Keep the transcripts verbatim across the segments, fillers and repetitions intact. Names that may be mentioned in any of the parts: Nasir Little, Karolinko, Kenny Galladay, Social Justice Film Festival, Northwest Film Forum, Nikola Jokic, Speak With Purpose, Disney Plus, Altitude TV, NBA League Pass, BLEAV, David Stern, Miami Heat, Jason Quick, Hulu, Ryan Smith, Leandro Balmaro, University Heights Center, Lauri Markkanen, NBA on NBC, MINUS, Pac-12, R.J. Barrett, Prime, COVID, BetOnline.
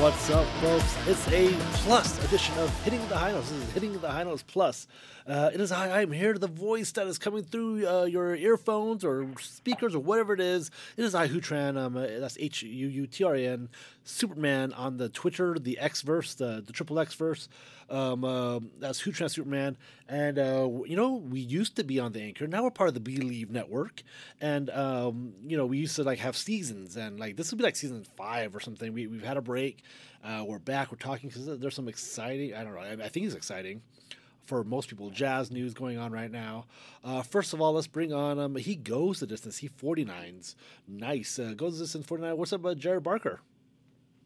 What's up, folks? It's a plus edition of Hitting the High Notes. This is Hitting the High Notes Plus. Uh, it is I, I am here. The voice that is coming through uh, your earphones or speakers or whatever it is. It is I, Hu Tran. Um, uh, that's H U U T R A N. Superman on the Twitter, the X-verse, the, the triple X-verse. Um, uh, that's Hu Tran Superman. And, uh, you know, we used to be on the Anchor. Now we're part of the BLEAV Network. And, um, you know, we used to, like, have seasons. And, like, this would be, like, season five or something. We, we've had a break. Uh, we're back. We're talking because there's some exciting, I don't know, I, I think it's exciting for most people, jazz news going on right now. Uh, first of all, let's bring on, um, he goes the distance. He forty-nines. Nice. Uh, goes the distance, forty-nine. What's up, uh, Jared Barker?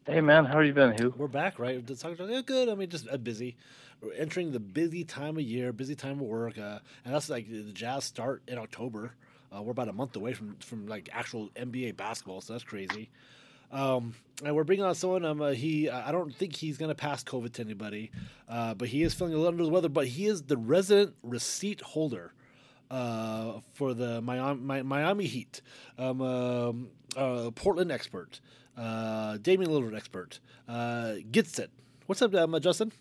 Hey, man. How are you been, Hugh? We're back, right? Yeah, good. I mean, just uh, busy. We're entering the busy time of year, busy time of work. Uh, and that's like the Jazz start in October. Uh, we're about a month away from, from like actual N B A basketball, so that's crazy. Um, and we're bringing on someone. Um, uh, he, uh, I don't think he's gonna pass COVID to anybody, uh, but he is feeling a little under the weather. But he is the resident receipt holder, uh, for the Miami, my, Miami Heat, um, uh, uh, Portland expert, uh, Damian Lillard expert, uh, gets it. What's up, um, uh, Justin?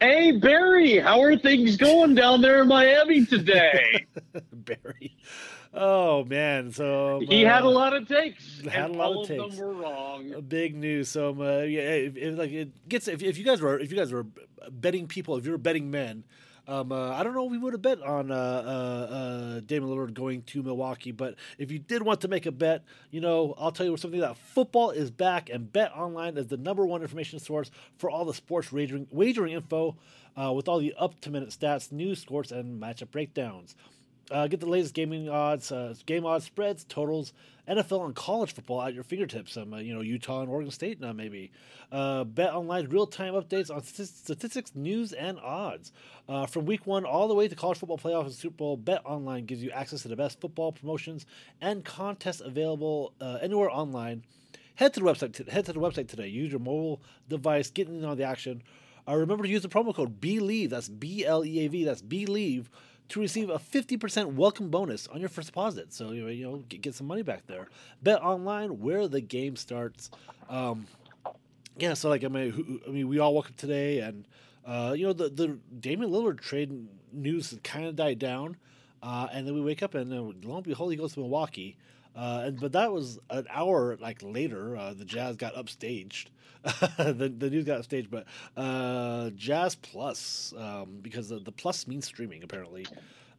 Hey, Barry, how are things going down there in Miami today? Barry. Oh, man. So um, he had uh, a lot of takes. Had a lot of takes. All of them were wrong. Big news. So um, uh, yeah, it, it, like it gets if, if you guys were if you guys were betting people, if you were betting men, um, uh, I don't know if we would have bet on uh, uh, uh, Damian Lillard going to Milwaukee, but if you did want to make a bet, you know, I'll tell you something, that football is back, and BetOnline is the number one information source for all the sports wagering wagering info, uh, with all the up-to-minute stats, news, scores, and matchup breakdowns. Uh, get the latest gaming odds, uh, game odds, spreads, totals, N F L and college football at your fingertips. Um, uh, you know, Utah and Oregon State now maybe. Uh, Bet Online real-time updates on st- statistics, news, and odds. Uh, from week one all the way to college football playoffs and Super Bowl, Bet Online gives you access to the best football promotions and contests available uh, anywhere online. Head to the website. T- head to the website today. Use your mobile device. Get in on the action. Uh, remember to use the promo code BLEAV. That's B L E A V. That's BLEAV. To receive a fifty percent welcome bonus on your first deposit. So, you know, you know get, get some money back there. Bet Online, where the game starts. Um, yeah, so, like, I mean, who, I mean, we all woke up today, and, uh, you know, the, the Damian Lillard trade news kind of died down, uh, and then we wake up, and uh, lo and behold, he goes to Milwaukee. Uh, and, but that was an hour, like, later. Uh, the Jazz got upstaged. the, the news got upstaged. But uh, Jazz Plus, um, because the, the plus means streaming, apparently.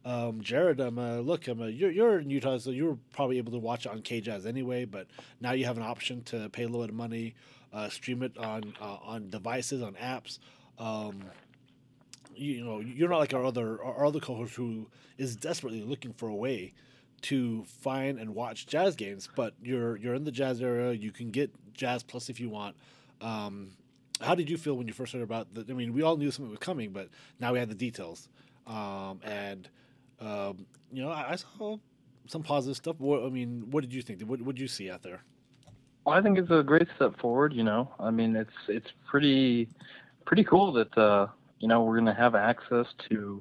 Um, Jared, um, uh, look, um, uh, you're, you're in Utah, so you were probably able to watch it on KJazz anyway. But now you have an option to pay a little bit of money, uh, stream it on uh, on devices, on apps. Um, you, you know, you're not like our other, our other co-host who is desperately looking for a way to find and watch Jazz games, but you're you're in the Jazz area. You can get Jazz Plus if you want. Um, how did you feel when you first heard about the? I mean, we all knew something was coming, but now we had the details. Um, and um, you know, I, I saw some positive stuff. What, I mean, what did you think? What what did you see out there? Well, I think it's a great step forward. You know, I mean, it's it's pretty pretty cool that uh, you know we're gonna have access to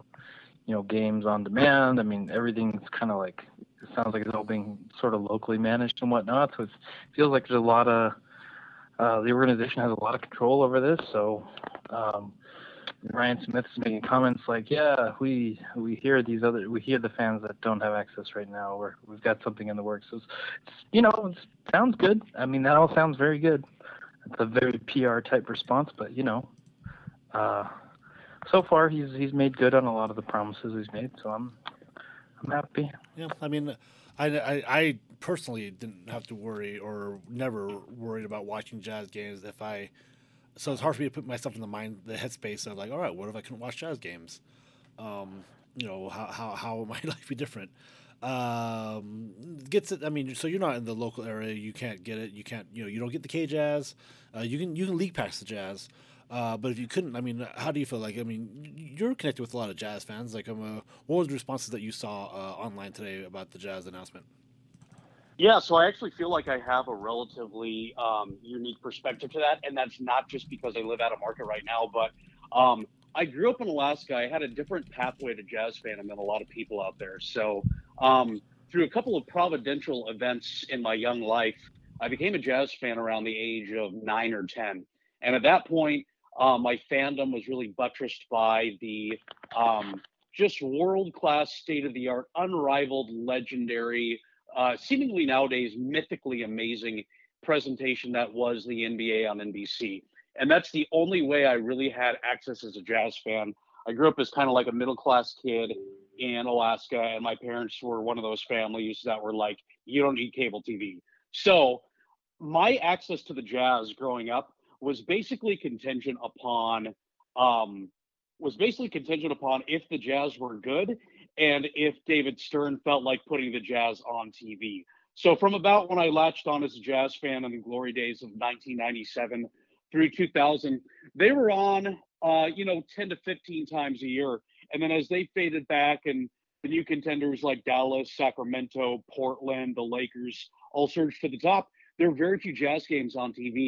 you know games on demand. I mean, everything's kind of like. It sounds like it's all being sort of locally managed and whatnot, so it feels like there's a lot of uh, the organization has a lot of control over this. So um, Ryan Smith is making comments like, "Yeah, we we hear these other we hear the fans that don't have access right now. We're, we've got something in the works." So it's, it's, you know, it sounds good. I mean, that all sounds very good. It's a very P R type response, but you know, uh, so far he's he's made good on a lot of the promises he's made. So I'm. I'm happy. Yeah, I mean, I, I, I personally didn't have to worry or never worried about watching Jazz games if I. So it's hard for me to put myself in the mind, the headspace of like, all right, what if I couldn't watch Jazz games? Um, you know, how how how would my life be different? Um, gets it. I mean, so you're not in the local area. You can't get it. You can't. You know, you don't get the KJazz. Uh, you can you can league pass the Jazz. Uh, but if you couldn't, I mean, how do you feel like? I mean, you're connected with a lot of Jazz fans. Like, um, uh, what was the responses that you saw uh, online today about the Jazz announcement? Yeah, so I actually feel like I have a relatively um, unique perspective to that, and that's not just because I live out of market right now, but um, I grew up in Alaska. I had a different pathway to jazz fandom than a lot of people out there. So um, through a couple of providential events in my young life, I became a jazz fan around the age of nine or ten. And at that point, uh, my fandom was really buttressed by the um, just world-class, state-of-the-art, unrivaled, legendary, Uh, seemingly nowadays mythically amazing presentation that was the N B A on N B C. And that's the only way I really had access as a jazz fan. I grew up as kind of like a middle-class kid in Alaska, and my parents were one of those families that were like, you don't need cable T V. So my access to the jazz growing up was basically contingent upon, um, was basically contingent upon if the Jazz were good and if David Stern felt like putting the Jazz on T V. So from about when I latched on as a Jazz fan in the glory days of nineteen ninety-seven through two thousand, they were on, uh, you know, ten to fifteen times a year. And then as they faded back and the new contenders like Dallas, Sacramento, Portland, the Lakers all surged to the top, there were very few Jazz games on T V.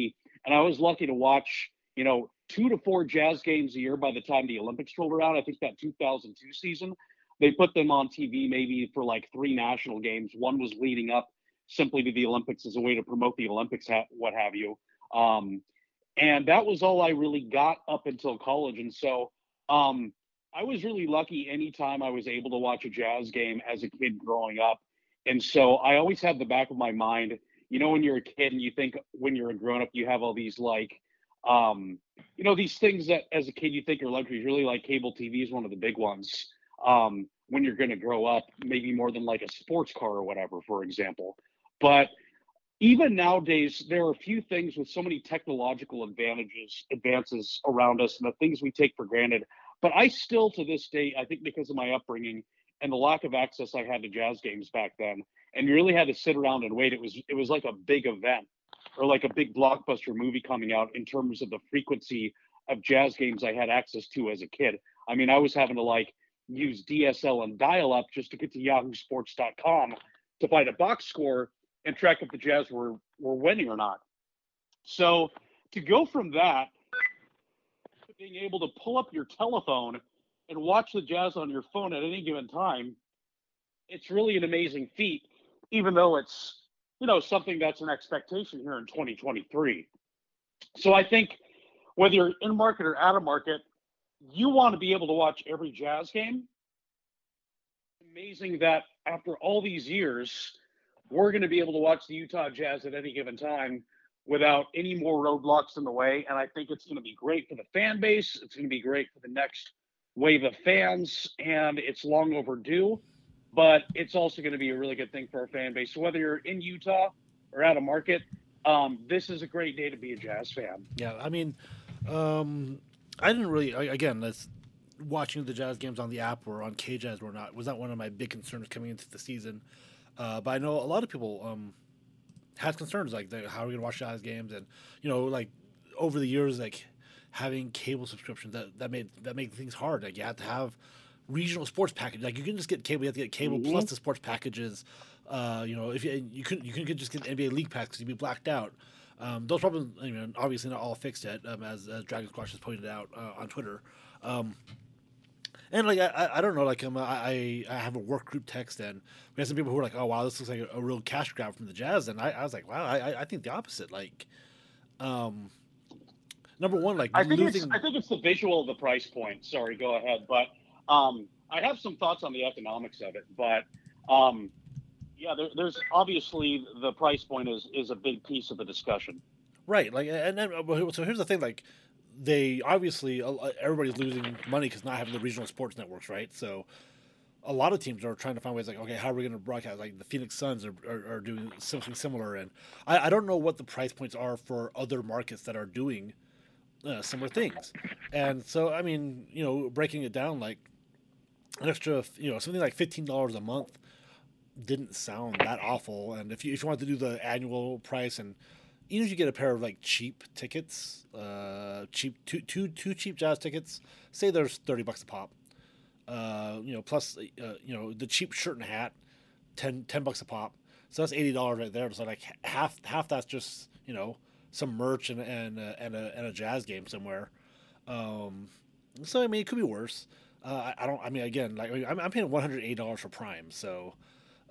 And I was lucky to watch, you know, two to four Jazz games a year by the time the Olympics rolled around. I think that two thousand two season, they put them on T V maybe for like three national games. One was leading up simply to the Olympics as a way to promote the Olympics, ha- what have you. Um, and that was all I really got up until college. And so um, I was really lucky anytime I was able to watch a Jazz game as a kid growing up. And so I always had the back of my mind, you know, when you're a kid and you think when you're a grown up, you have all these like, um, you know, these things that as a kid you think are luxuries, really like cable T V is one of the big ones. Um, when you're going to grow up, maybe more than like a sports car or whatever, for example. But even nowadays, there are a few things with so many technological advantages, advances around us and the things we take for granted. But I still, to this day, I think because of my upbringing and the lack of access I had to jazz games back then, and you really had to sit around and wait. It was, it was like a big event or like a big blockbuster movie coming out in terms of the frequency of jazz games I had access to as a kid. I mean, I was having to like, use D S L and dial-up just to get to yahoo sports dot com to find a box score and track if the Jazz were, were winning or not. So to go from that to being able to pull up your telephone and watch the Jazz on your phone at any given time, it's really an amazing feat, even though it's, you know, something that's an expectation here in twenty twenty-three. So I think whether you're in market or out of market, you want to be able to watch every Jazz game. Amazing that after all these years, we're going to be able to watch the Utah Jazz at any given time without any more roadblocks in the way. And I think it's going to be great for the fan base. It's going to be great for the next wave of fans. And it's long overdue, but it's also going to be a really good thing for our fan base. So whether you're in Utah or out of market, um, this is a great day to be a Jazz fan. Yeah, I mean, um... I didn't really, again, that's watching the Jazz games on the app or on KJazz or not was not one of my big concerns coming into the season. Uh, but I know a lot of people um, had concerns like the, how are we going to watch Jazz games, and you know, like over the years, like having cable subscriptions that, that made that made things hard. Like you had to have regional sports packages. Like you can just get cable, you have to get cable mm-hmm. plus the sports packages. Uh, you know, if you you couldn't you couldn't just get the N B A League Pass because you'd be blacked out. Um, those problems, I mean, obviously not all fixed yet, um, as, as Dragon Squash has pointed out uh, on Twitter. Um, and like, I, I don't know, like um, I, I have a work group text, and we have some people who are like, "Oh wow, this looks like a, a real cash grab from the Jazz," and I, I was like, "Wow, I, I think the opposite." Like, um, number one, like I think losing... it's, I think it's the visual of the price point. Sorry, go ahead, but um, I have some thoughts on the economics of it, but. Um... Yeah, there, there's obviously the price point is, is a big piece of the discussion, right? Like, and then so here's the thing: like, they obviously everybody's losing money because not having the regional sports networks, right? So, a lot of teams are trying to find ways, like, okay, how are we going to broadcast? Like, the Phoenix Suns are, are, are doing something similar, and I, I don't know what the price points are for other markets that are doing uh, similar things. And so, I mean, you know, breaking it down, like an extra, you know, something like fifteen dollars a month. Didn't sound that awful, and if you if you want to do the annual price, and even if you get a pair of like cheap tickets, uh, cheap two two two cheap Jazz tickets, say there's thirty bucks a pop, uh, you know, plus uh, you know the cheap shirt and hat, ten ten bucks a pop. So that's eighty dollars right there. So like half half that's just, you know, some merch and and uh, and, a, and a Jazz game somewhere. Um, so I mean, it could be worse. Uh, I, I don't. I mean, again, like I'm, I'm paying one hundred eight dollars for Prime. So,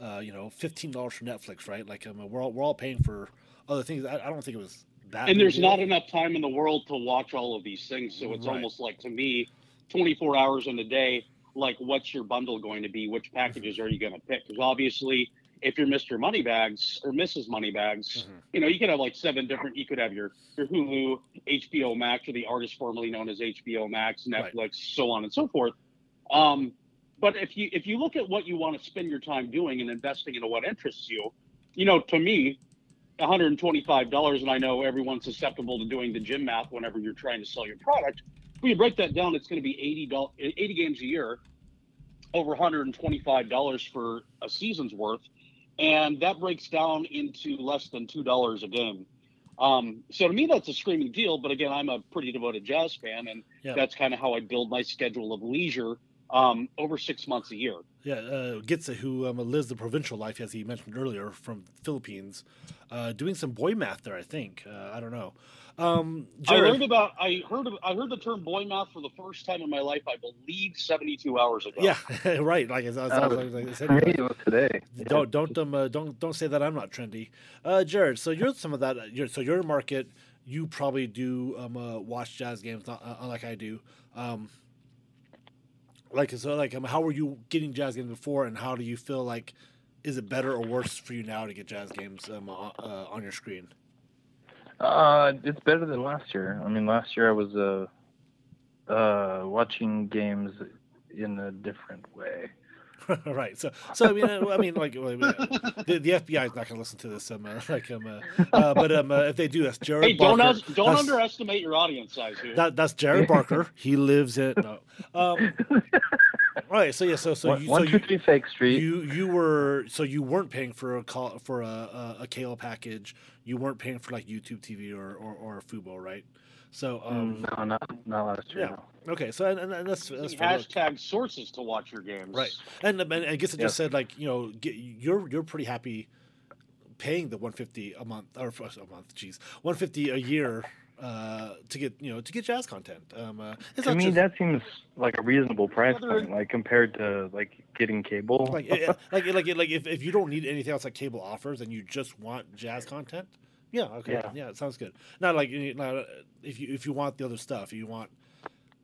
uh, you know, fifteen dollars for Netflix, right? Like, I mean, we're all we're all paying for other things. I, I don't think it was that. And there's not enough time in the world to watch all of these things. So it's right. almost like, to me, twenty-four hours in a day. Like, what's your bundle going to be? Which packages are you going to pick? Because obviously, if you're Mister Moneybags or Missus Moneybags, mm-hmm. you know, you could have like seven different, you could have your, your Hulu, H B O Max, or the artist formerly known as H B O Max, Netflix, right. so on and so forth. Um, but if you, if you look at what you want to spend your time doing and investing into what interests you, you know, to me, one hundred twenty-five dollars, and I know everyone's susceptible to doing the gym math whenever you're trying to sell your product. If you break that down, it's going to be eighty dollars, eighty games a year, over one hundred twenty-five dollars for a season's worth. And that breaks down into less than two dollars a game. Um, so to me, that's a screaming deal. But again, I'm a pretty devoted Jazz fan, and yeah. that's kind of how I build my schedule of leisure um, over six months a year. Yeah, uh, Gitsa, who um, lives the provincial life, as he mentioned earlier, from the Philippines, uh, doing some boy math there, I think. Uh, I don't know. Um, Jared, I heard about. I heard. Of, I heard the term boy math for the first time in my life. I believe seventy-two hours ago. Yeah, right. Like as, as, uh, I was like, like, radio like, today. Don't don't um, uh, don't don't say that I'm not trendy, uh, Jared. So you're some of that. You're, so your market, you probably do um, uh, watch Jazz games, not uh, like I do. Um, like so, like um, how were you getting Jazz games before, and how do you feel like, is it better or worse for you now to get Jazz games um, uh, on your screen? Uh, it's better than last year. I mean, last year I was uh, uh, watching games in a different way. Right. So, so I mean, I mean, like the, the F B I is not going to listen to this, um, uh, like, um, uh, uh, but um, uh, if they do, that's Jared. Hey, Barker. don't don't that's, underestimate your audience size here. That, that's Jared Barker. He lives in. No. Um, right. So yeah. So so you, one, so two, you, three Fake Street. You you were so you weren't paying for a call for a a, a Kale package. You weren't paying for like YouTube T V or or, or Fubo, right? So um, no, not not last year. Yeah. No. Okay. So and, and that's, that's hashtag sources to watch your games. Right. And, and I guess I just yeah. said like you know get, you're you're pretty happy paying the one hundred fifty a month or a month. Geez, one hundred fifty a year uh, to get you know to get Jazz content. Um, uh, it's to me, just, that seems like a reasonable price point, like compared to like getting cable. Like it, like like like if if you don't need anything else like cable offers and you just want Jazz content. Yeah. Okay. Yeah. yeah, it sounds good. Not like not, if you if you want the other stuff, you want,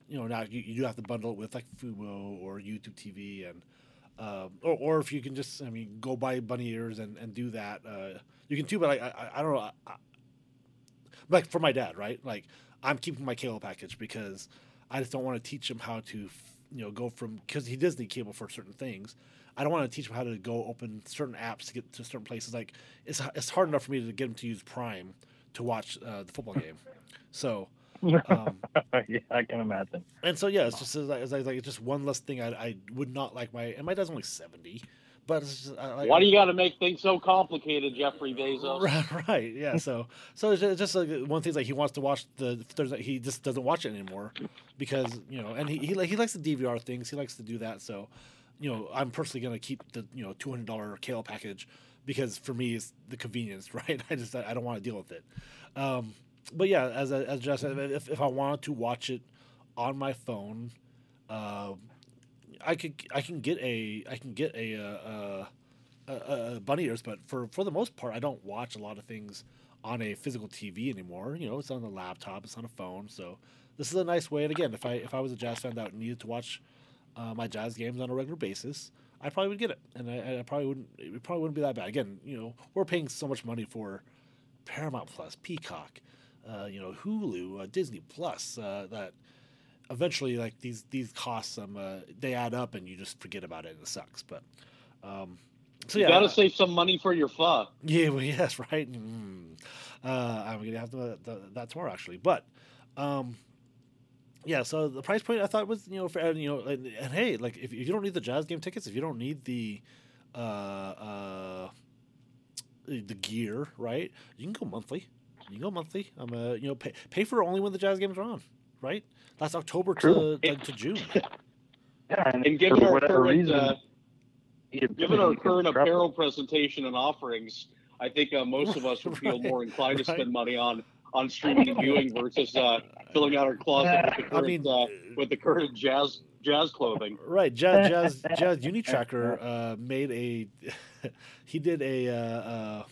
you know, now you, you do have to bundle it with like Fubo or YouTube T V, and um, or or if you can just, I mean, go buy bunny ears and, and do that, uh, you can too. But like, I I don't know, I, like for my dad, right? Like I'm keeping my cable package because I just don't want to teach him how to, you know, go from because he does need cable for certain things. I don't want to teach them how to go open certain apps to get to certain places. Like it's it's hard enough for me to get them to use Prime to watch uh, the football game. So um, yeah, I can imagine. And so yeah, it's just it's like it's just one less thing I I would not like my and my dad's only seventy. But it's just, I, like, why do you got to make things so complicated, Jeffrey Bezos? Right, right, yeah. So, so it's just like one thing is like he wants to watch the he just doesn't watch it anymore because you know, and he he he likes to D V R things. He likes to do that. So. You know, I'm personally gonna keep the you know two hundred dollar Kale package because for me it's the convenience, right? I just I don't want to deal with it. Um, but yeah, as as Josh said, if if I wanted to watch it on my phone, uh, I could I can get a I can get a, uh, a, a bunny ears. But for for the most part, I don't watch a lot of things on a physical T V anymore. You know, it's on the laptop, it's on a phone. So this is a nice way. And again, if I if I was a Jazz fan that needed to watch. Uh, my Jazz games on a regular basis, I probably would get it, and I, I probably wouldn't. It probably wouldn't be that bad. Again, you know, we're paying so much money for Paramount Plus, Peacock, uh, you know, Hulu, uh, Disney Plus. Uh, that eventually, like these these costs, um, uh, they add up, and you just forget about it, and it sucks. But um, so yeah, you gotta uh, save some money for your pho. Yeah, well, yes, right. Mm. Uh, I'm gonna have to uh, that tomorrow actually, but. Um, Yeah, so the price point I thought was, you know, for, and, you know, and, and hey, like if, if you don't need the Jazz game tickets, if you don't need the, uh, uh, the gear, right? You can go monthly. You can go monthly. I'm uh, you know, pay pay for only when the Jazz games are on, right? That's October to, like, to June. Yeah, and, and get for whatever reason, uh, Given our current apparel presentation and offerings, I think uh, most of us would feel right, more inclined right. to spend money on, on streaming and viewing versus uh, filling out our closet with the current, I mean, uh, with the current jazz jazz clothing. Right, jazz jazz jazz Unitracker uh, made a he did a. Uh, uh,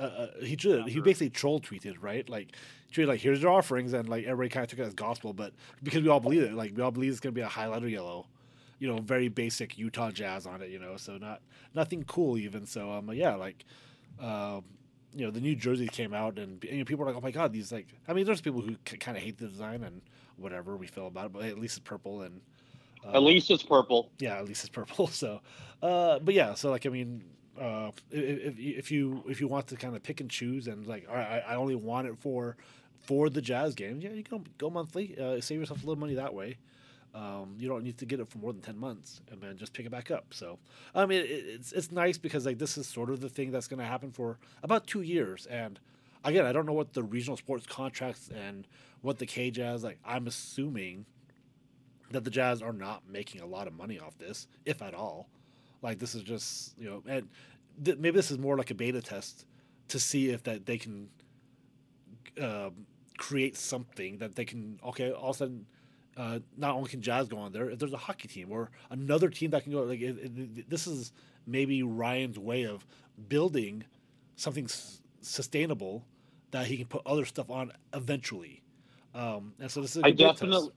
Uh, he did, he basically troll tweeted, right? Like, tweeted, like, here's your offerings, and like everybody kind of took it as gospel, but because we all believe it, like we all believe it's gonna be a highlighter yellow, you know, very basic Utah Jazz on it, you know, so not nothing cool even. So um, yeah, like, um, you know, the new jerseys came out, and, and you know, people were like, oh my god, these like, I mean, there's people who c- kind of hate the design and whatever we feel about it, but hey, at least it's purple and uh, at least it's purple. Yeah, at least it's purple. So, uh, but yeah, so like, I mean. Uh, if, if you if you want to kind of pick and choose and like, all right, I only want it for for the Jazz game, yeah, you can go monthly, uh, save yourself a little money that way. Um, you don't need to get it for more than ten months, and then just pick it back up. So I mean, it, it's it's nice because like this is sort of the thing that's going to happen for about two years. And again, I don't know what the regional sports contracts and what the K Jazz like. I'm assuming that the Jazz are not making a lot of money off this, if at all. Like, this is just, you know, and th- maybe this is more like a beta test to see if that they can uh, create something that they can, okay, all of a sudden, uh, not only can Jazz go on there, if there's a hockey team or another team that can go, like, it, it, this is maybe Ryan's way of building something s- sustainable that he can put other stuff on eventually. Um, and so this is a I beta definitely, test.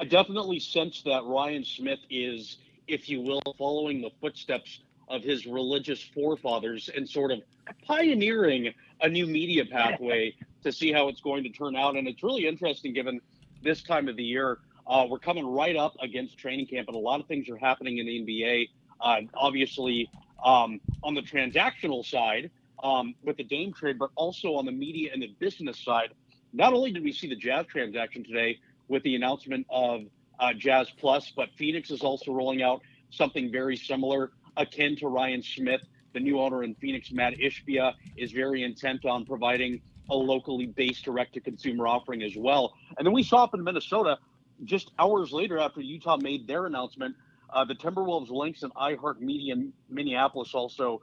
I definitely sense that Ryan Smith is, if you will, following the footsteps of his religious forefathers and sort of pioneering a new media pathway to see how it's going to turn out. And it's really interesting given this time of the year. Uh, we're coming right up against training camp, and a lot of things are happening in the N B A. Uh, obviously, um, on the transactional side um, with the Dame trade, but also on the media and the business side. Not only did we see the Jazz transaction today with the announcement of Uh, Jazz Plus, but Phoenix is also rolling out something very similar, akin to Ryan Smith. The new owner in Phoenix, Matt Ishbia, is very intent on providing a locally based direct-to-consumer offering as well. And then we saw up in Minnesota, just hours later after Utah made their announcement, uh, the Timberwolves, Lynx, and iHeartMedia in Minneapolis also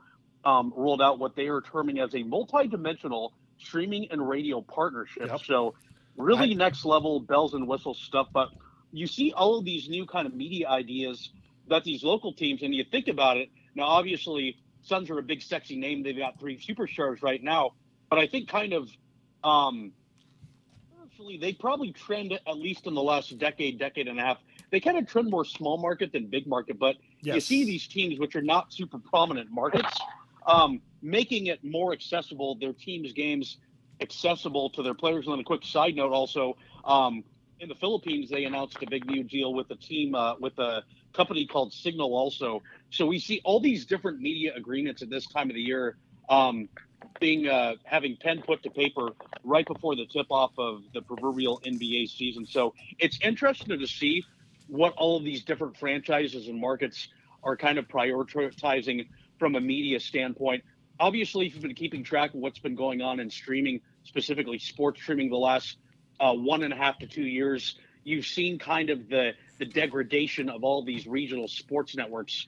um, rolled out what they are terming as a multi-dimensional streaming and radio partnership. Yep. So really I- next-level bells and whistles stuff, but you see all of these new kind of media ideas that these local teams, and you think about it, now obviously Suns are a big sexy name. They've got three superstars right now, but I think kind of um, actually they probably trend, at least in the last decade, decade and a half, they kind of trend more small market than big market, but yes. You see these teams, which are not super prominent markets, um, making it more accessible, their teams' games accessible to their players. And then a quick side note also, um, in the Philippines, they announced a big new deal with a team, uh, with a company called Signal also. So we see all these different media agreements at this time of the year um, being uh, having pen put to paper right before the tip-off of the proverbial N B A season. So it's interesting to see what all of these different franchises and markets are kind of prioritizing from a media standpoint. Obviously, if you've been keeping track of what's been going on in streaming, specifically sports streaming, the last Uh, one and a half to two years, you've seen kind of the, the degradation of all these regional sports networks.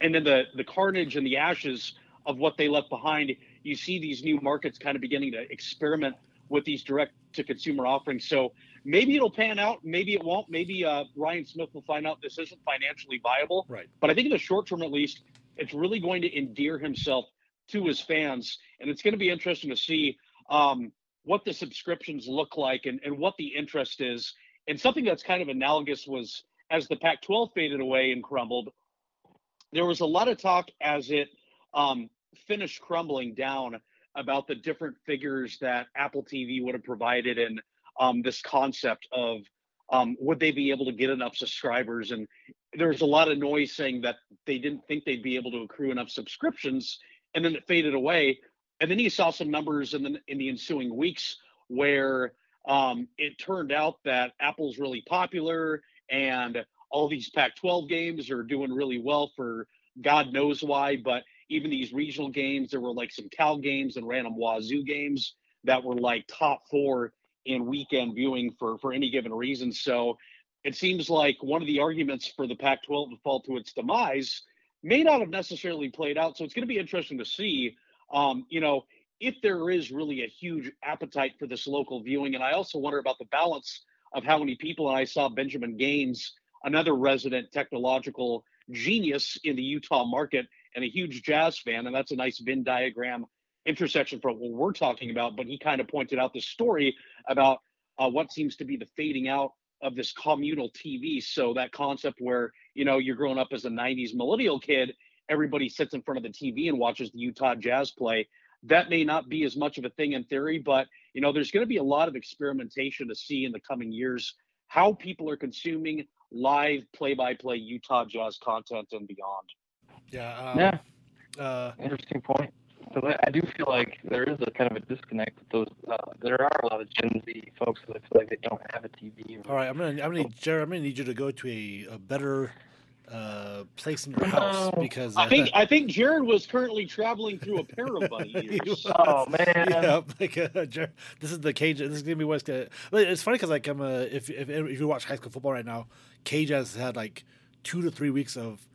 And then the, the carnage and the ashes of what they left behind, you see these new markets kind of beginning to experiment with these direct-to-consumer offerings. So maybe it'll pan out, maybe it won't. Maybe uh, Ryan Smith will find out this isn't financially viable. Right. But I think in the short term, at least, it's really going to endear himself to his fans. And it's going to be interesting to see um, what the subscriptions look like and, and what the interest is. And something that's kind of analogous was as the Pac twelve faded away and crumbled, there was a lot of talk as it um, finished crumbling down about the different figures that Apple T V would have provided and um, this concept of um, would they be able to get enough subscribers? And there was a lot of noise saying that they didn't think they'd be able to accrue enough subscriptions, and then it faded away. And then you saw some numbers in the, in the ensuing weeks where um, it turned out that Apple's really popular and all these Pac twelve games are doing really well for God knows why, but even these regional games, there were like some Cal games and random Wazoo games that were like top four in weekend viewing for, for any given reason. So it seems like one of the arguments for the Pac twelve to fall to its demise may not have necessarily played out. So it's going to be interesting to see, um, you know, if there is really a huge appetite for this local viewing. And I also wonder about the balance of how many people, and I saw Benjamin Gaines, another resident technological genius in the Utah market and a huge Jazz fan. And that's a nice Venn diagram intersection for what we're talking about. But he kind of pointed out this story about uh, what seems to be the fading out of this communal T V. So that concept where, you know, you're growing up as a nineties millennial kid, everybody sits in front of the T V and watches the Utah Jazz play. That may not be as much of a thing in theory, but, you know, there's going to be a lot of experimentation to see in the coming years how people are consuming live play-by-play Utah Jazz content and beyond. Yeah. Um, yeah. Uh, Interesting point. So I do feel like there is a kind of a disconnect with those. Uh, there are a lot of Gen Z folks that I feel like they don't have a T V. All right, I'm gonna, I'm gonna, need, Jared, I'm gonna need you to go to a, a better uh, place in your house because I, I think I think Jared was currently traveling through a pair of bunny ears. Oh man, yeah, like uh, Jared, this is the K J. This is gonna be what's gonna. It's funny because like I'm a, if, if if you watch high school football right now, K J has had like two to three weeks of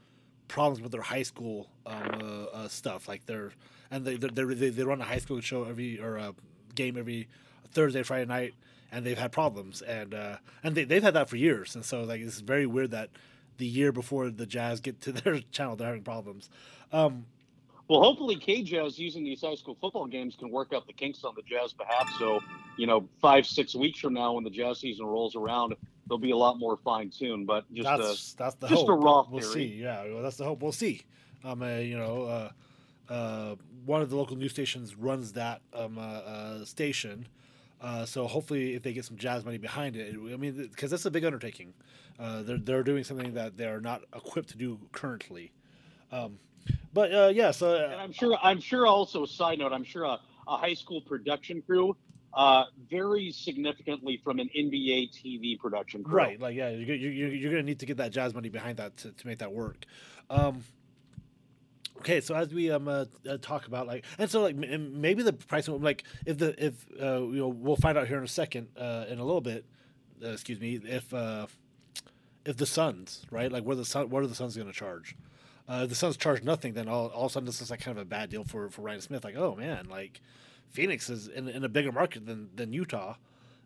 problems with their high school um, uh, uh, stuff, like they're. And they, they they they run a high school show every or a game every Thursday, Friday night, and they've had problems, and uh, and they they've had that for years, and so like it's very weird that the year before the Jazz get to their channel, they're having problems. Um, well, hopefully, KJazz using these high school football games can work out the kinks on the Jazz behalf. So you know, five six weeks from now, when the Jazz season rolls around, theey'll be a lot more fine tuned. But just that's, a, that's the just hope. a raw theory. We'll see. Yeah, well, that's the hope. We'll see. Um, uh, you know. Uh, Uh, one of the local news stations runs that um, uh, uh, station, uh, so hopefully if they get some Jazz money behind it, I mean, because that's a big undertaking. Uh, they're they're doing something that they are not equipped to do currently. Um, but uh, yeah, so uh, and I'm sure I'm sure also side note, I'm sure a, a high school production crew uh, varies significantly from an N B A T V production crew. Right, like yeah, you're you're, you're going to need to get that Jazz money behind that to, to make that work. Um, Okay, so as we um uh, uh, talk about like, and so like m- maybe the pricing like if the if uh you know we'll find out here in a second uh in a little bit, uh, excuse me if uh if the Suns right like where the Sun what are the Suns going to charge? Uh, if the Suns charge nothing, then all all of a sudden this is like kind of a bad deal for, for Ryan Smith. Like oh man, like Phoenix is in, in a bigger market than, than Utah,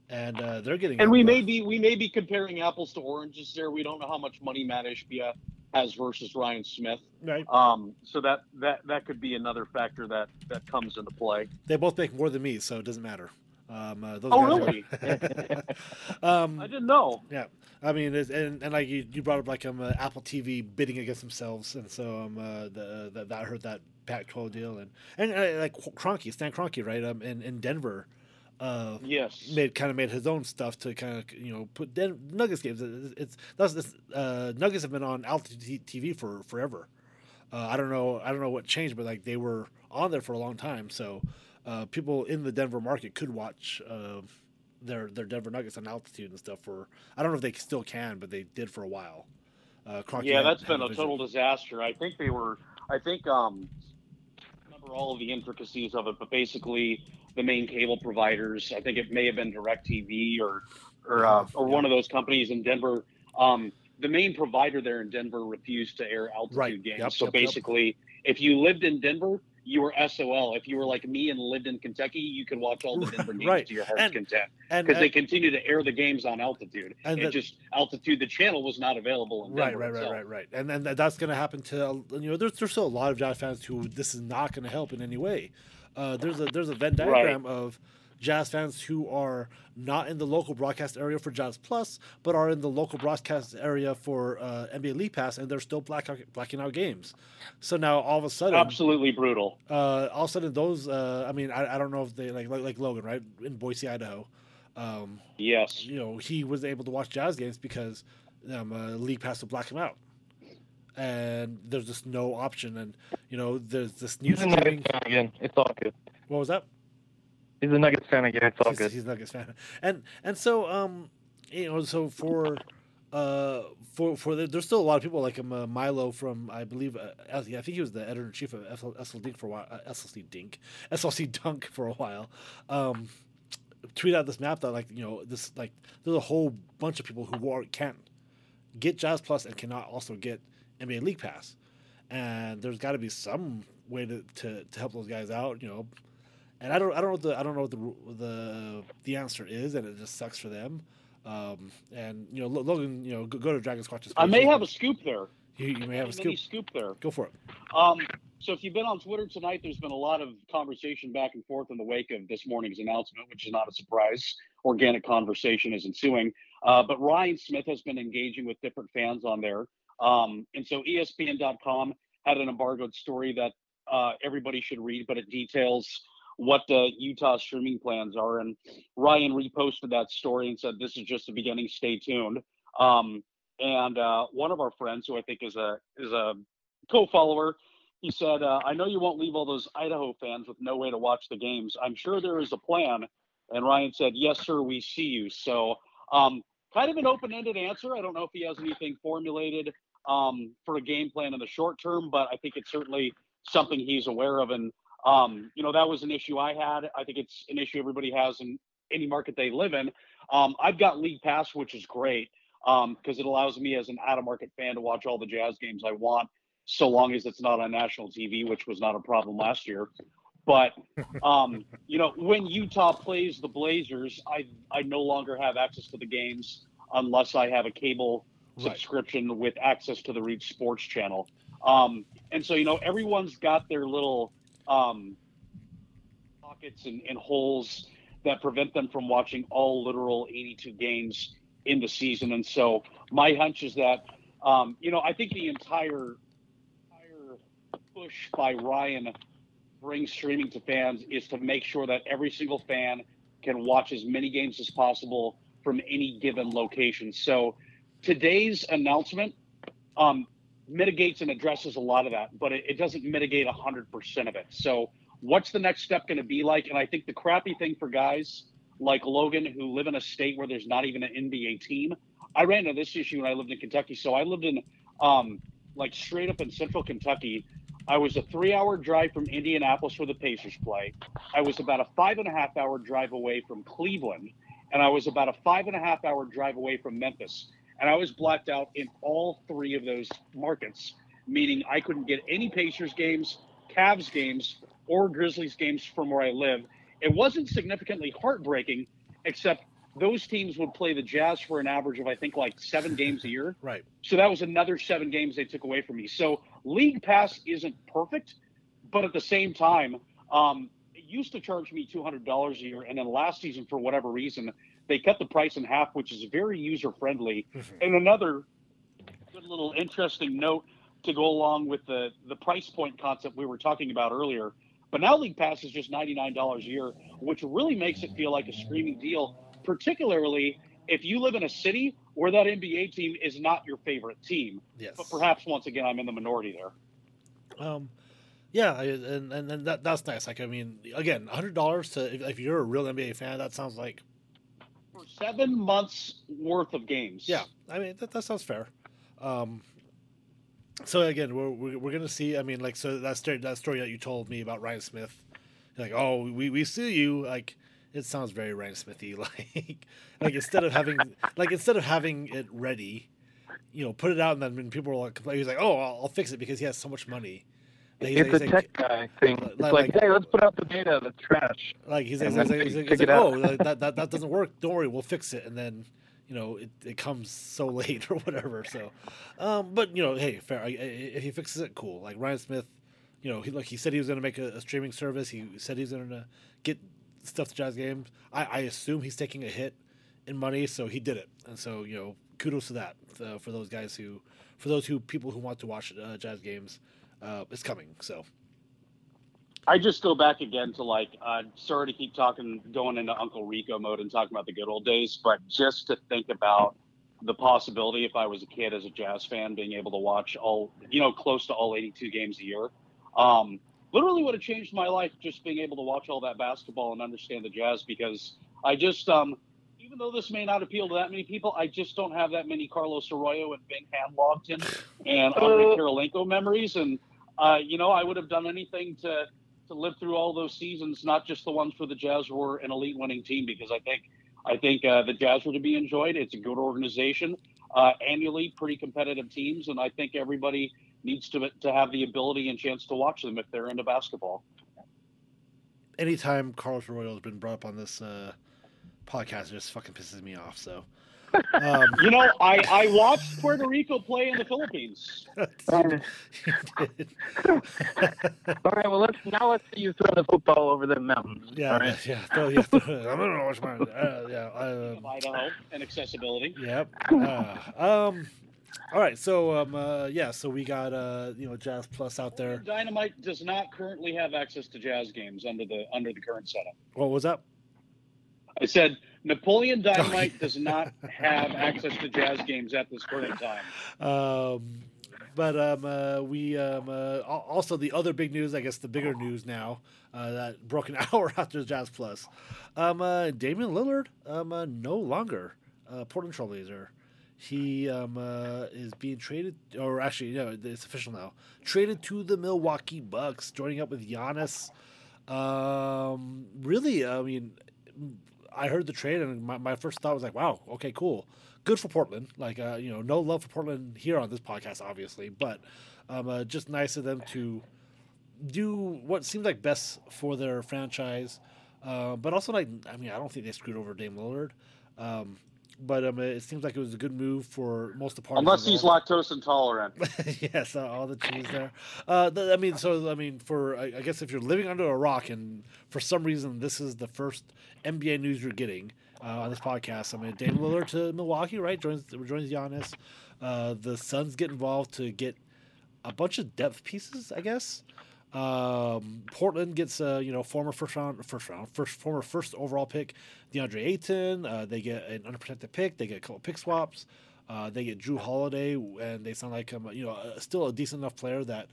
and uh, they're getting and we may be we may be comparing apples to oranges there. We don't know how much money Matt Ishbia has versus Ryan Smith. Right. Um, so that, that, that could be another factor that, that comes into play. They both make more than me, so it doesn't matter. Um, uh, those oh, really? um, I didn't know. Yeah. I mean, and, and like you, you brought up like um, uh, Apple T V bidding against themselves, and so um, uh, the, the, that hurt that Pac twelve deal. And, and uh, like Kroenke, Stan Kroenke, right, um, in, in Denver, Uh, yes, made kind of made his own stuff to kind of you know put Den- Nuggets games. It's, it's that's this uh, Nuggets have been on Altitude T V for forever. Uh, I don't know, I don't know what changed, but like they were on there for a long time. So uh, people in the Denver market could watch uh, their their Denver Nuggets on Altitude and stuff. For I don't know if they still can, but they did for a while. Uh, yeah, that's been a total disaster. I think they were. I think um, I remember all of the intricacies of it, but basically. The main cable providers, I think it may have been DirecTV or or uh, or yeah. one of those companies in Denver. Um, the main provider there in Denver refused to air Altitude right. games. Yep, so yep, basically, yep. if you lived in Denver, you were S O L. If you were like me and lived in Kentucky, you could watch all the Denver games right. to your heart's and, content because they continue to air the games on Altitude. And it the, just Altitude, the channel was not available in Denver. Right, right, itself. right, right, right. And then that's going to happen to you know. There's there's still a lot of Jazz fans who this is not going to help in any way. Uh, there's a there's a Venn diagram right. of Jazz fans who are not in the local broadcast area for Jazz Plus, but are in the local broadcast area for uh, N B A League Pass, and they're still black, blacking out games. So now all of a sudden, absolutely brutal. Uh, all of a sudden, those uh, I mean, I, I don't know if they like, like like Logan right in Boise, Idaho. Um, yes, you know he was able to watch Jazz games because um, uh, League Pass will black him out. And there's just no option, and you know there's this new. He's a Nuggets fan again. It's all good. What was that? He's a Nuggets fan again. It's all he's, good. He's a Nuggets fan, and and so um, you know, so for uh for for the, there's still a lot of people like um uh, Milo from I believe uh, I think he was the editor in chief of S L C Dink for a while, uh, S L C Dink, S L C Dunk for a while. Um, tweet out this map that like you know this like there's a whole bunch of people who can't get Jazz Plus and cannot also get N B A League Pass, and there's got to be some way to, to, to help those guys out, you know. And I don't I don't know what the I don't know what the the the answer is, and it just sucks for them. Um, and you know, Logan, you know, go, go to Dragon Squatch's. I may have a scoop there. You, you may have a scoop. scoop there. Go for it. Um, so if you've been on Twitter tonight, there's been a lot of conversation back and forth in the wake of this morning's announcement, which is not a surprise. Organic conversation is ensuing. Uh, but Ryan Smith has been engaging with different fans on there. Um, and so E S P N dot com had an embargoed story that uh, everybody should read, but it details what the Utah streaming plans are. And Ryan reposted that story and said, this is just the beginning. Stay tuned. Um, and uh, one of our friends, who I think is a is a co-follower, he said, uh, I know you won't leave all those Idaho fans with no way to watch the games. I'm sure there is a plan. And Ryan said, yes, sir, we see you. So um, kind of an open-ended answer. I don't know if he has anything formulated um, for a game plan in the short term, but I think it's certainly something he's aware of. And Um, you know, that was an issue I had. I think it's an issue everybody has in any market they live in. Um, I've got League Pass, which is great because um, it allows me as an out-of-market fan to watch all the Jazz games I want, so long as it's not on national T V, which was not a problem last year. But, um, you know, when Utah plays the Blazers, I, I no longer have access to the games unless I have a cable right. subscription with access to the Reed Sports Channel. Um, and so, you know, everyone's got their little – Um, pockets and, and holes that prevent them from watching all literal eighty-two games in the season. And so my hunch is that, um, you know, I think the entire, entire push by Ryan bring streaming to fans is to make sure that every single fan can watch as many games as possible from any given location. So today's announcement, um, mitigates and addresses a lot of that, but it, it doesn't mitigate one hundred percent of it. So what's the next step going to be like? And I think the crappy thing for guys like Logan who live in a state where there's not even an N B A team. I ran into this issue when I lived in Kentucky. So I lived in um, like straight up in central Kentucky. I was a three-hour drive from Indianapolis where the Pacers play. I was about a five-and-a-half-hour drive away from Cleveland, and I was about a five-and-a-half-hour drive away from Memphis. And I was blacked out in all three of those markets, meaning I couldn't get any Pacers games, Cavs games, or Grizzlies games from where I live. It wasn't significantly heartbreaking, except those teams would play the Jazz for an average of, I think, like seven games a year. Right. So that was another seven games they took away from me. So League Pass isn't perfect, but at the same time, um, it used to charge me two hundred dollars a year. And then last season, for whatever reason, they cut the price in half, which is very user-friendly. Mm-hmm. And another good little interesting note to go along with the, the price point concept we were talking about earlier. But now League Pass is just ninety-nine dollars a year, which really makes it feel like a streaming deal, particularly if you live in a city where that N B A team is not your favorite team. Yes. But perhaps, once again, I'm in the minority there. Um. Yeah, and, and, and that that's nice. Like, I mean, again, one hundred dollars to if, if you're a real N B A fan, that sounds like seven months worth of games. Yeah, I mean that, that sounds fair. Um, so again, we're we're, we're going to see. I mean, like, so that story, that story that you told me about Ryan Smith, like, oh, we, we see you. Like, it sounds very Ryan Smithy. Like, like instead of having like instead of having it ready, you know, put it out and then when people are like, he's like, oh, I'll, I'll fix it because he has so much money. Like, it's a like, tech guy thing. Like, it's like, like, hey, let's put out the data that's trash. Like he's like, he's like, he's like, he's like oh, like, that, that that doesn't work. Don't worry, we'll fix it. And then, you know, it, it comes so late or whatever. So, um, but you know, hey, fair. If he fixes it, cool. Like Ryan Smith, you know, he like he said he was going to make a, a streaming service. He said he's going to get stuff to Jazz games. I, I assume he's taking a hit in money, so he did it. And so, you know, kudos to that uh, for those guys who, for those who people who want to watch uh, Jazz games. Uh, it's coming, so. I just go back again to, like, uh, sorry to keep talking, going into Uncle Rico mode and talking about the good old days, but just to think about the possibility if I was a kid as a Jazz fan being able to watch all, you know, close to all eighty-two games a year. Um, literally would have changed my life just being able to watch all that basketball and understand the Jazz because I just, um, even though this may not appeal to that many people, I just don't have that many Carlos Arroyo and Ben Hanlogton and Andre Karolinko memories, and Uh, you know, I would have done anything to, to live through all those seasons, not just the ones where the Jazz were an elite winning team, because I think I think uh, the Jazz were to be enjoyed. It's a good organization, uh, annually pretty competitive teams, and I think everybody needs to to have the ability and chance to watch them if they're into basketball. Anytime Carlos Arroyo has been brought up on this uh, podcast, it just fucking pisses me off. So, um, you know, I, I watched Puerto Rico play in the Philippines. Um, all right, well, let's now let's see you throw the football over the mountains. Yeah, all right. yeah, throw, yeah. Throw, I don't know which one. Uh, yeah, um, Idaho and accessibility. Yep. Uh, um. All right, so um, uh, yeah, so we got uh, you know, Jazz Plus out there. Dynamite does not currently have access to Jazz games under the under the current setup. What was that? I said Napoleon Dynamite does not have access to Jazz games at this current time. Um, but um, uh, we um, uh, also the other big news, I guess, the bigger news now uh, that broke an hour after Jazz Plus. Um, uh, Damian Lillard, um, uh, no longer uh, Portland Trail Blazer. He um, uh, is being traded, or actually, no, it's official now. Traded to the Milwaukee Bucks, joining up with Giannis. Um, really, I mean, I heard the trade, and my, my first thought was like, wow, okay, cool. Good for Portland. Like, uh, you know, no love for Portland here on this podcast, obviously, but um, uh, just nice of them to do what seems like best for their franchise. Uh, but also, like, I mean, I don't think they screwed over Dame Lillard. Um, But um, it seems like it was a good move for most of the parties. Unless he's lactose intolerant. Yes, uh, all the cheese there. Uh, th- I mean, so I mean, for I, I guess if you're living under a rock and for some reason this is the first N B A news you're getting uh, on this podcast. I mean, Dame Lillard to Milwaukee, right? Joins joins Giannis. Uh, the Suns get involved to get a bunch of depth pieces, I guess. Um, Portland gets a uh, you know former first round first round first former first overall pick DeAndre Ayton. Uh, they get an unprotected pick. They get a couple pick swaps. Uh, they get Drew Holiday, and they sound like um, you know uh, still a decent enough player that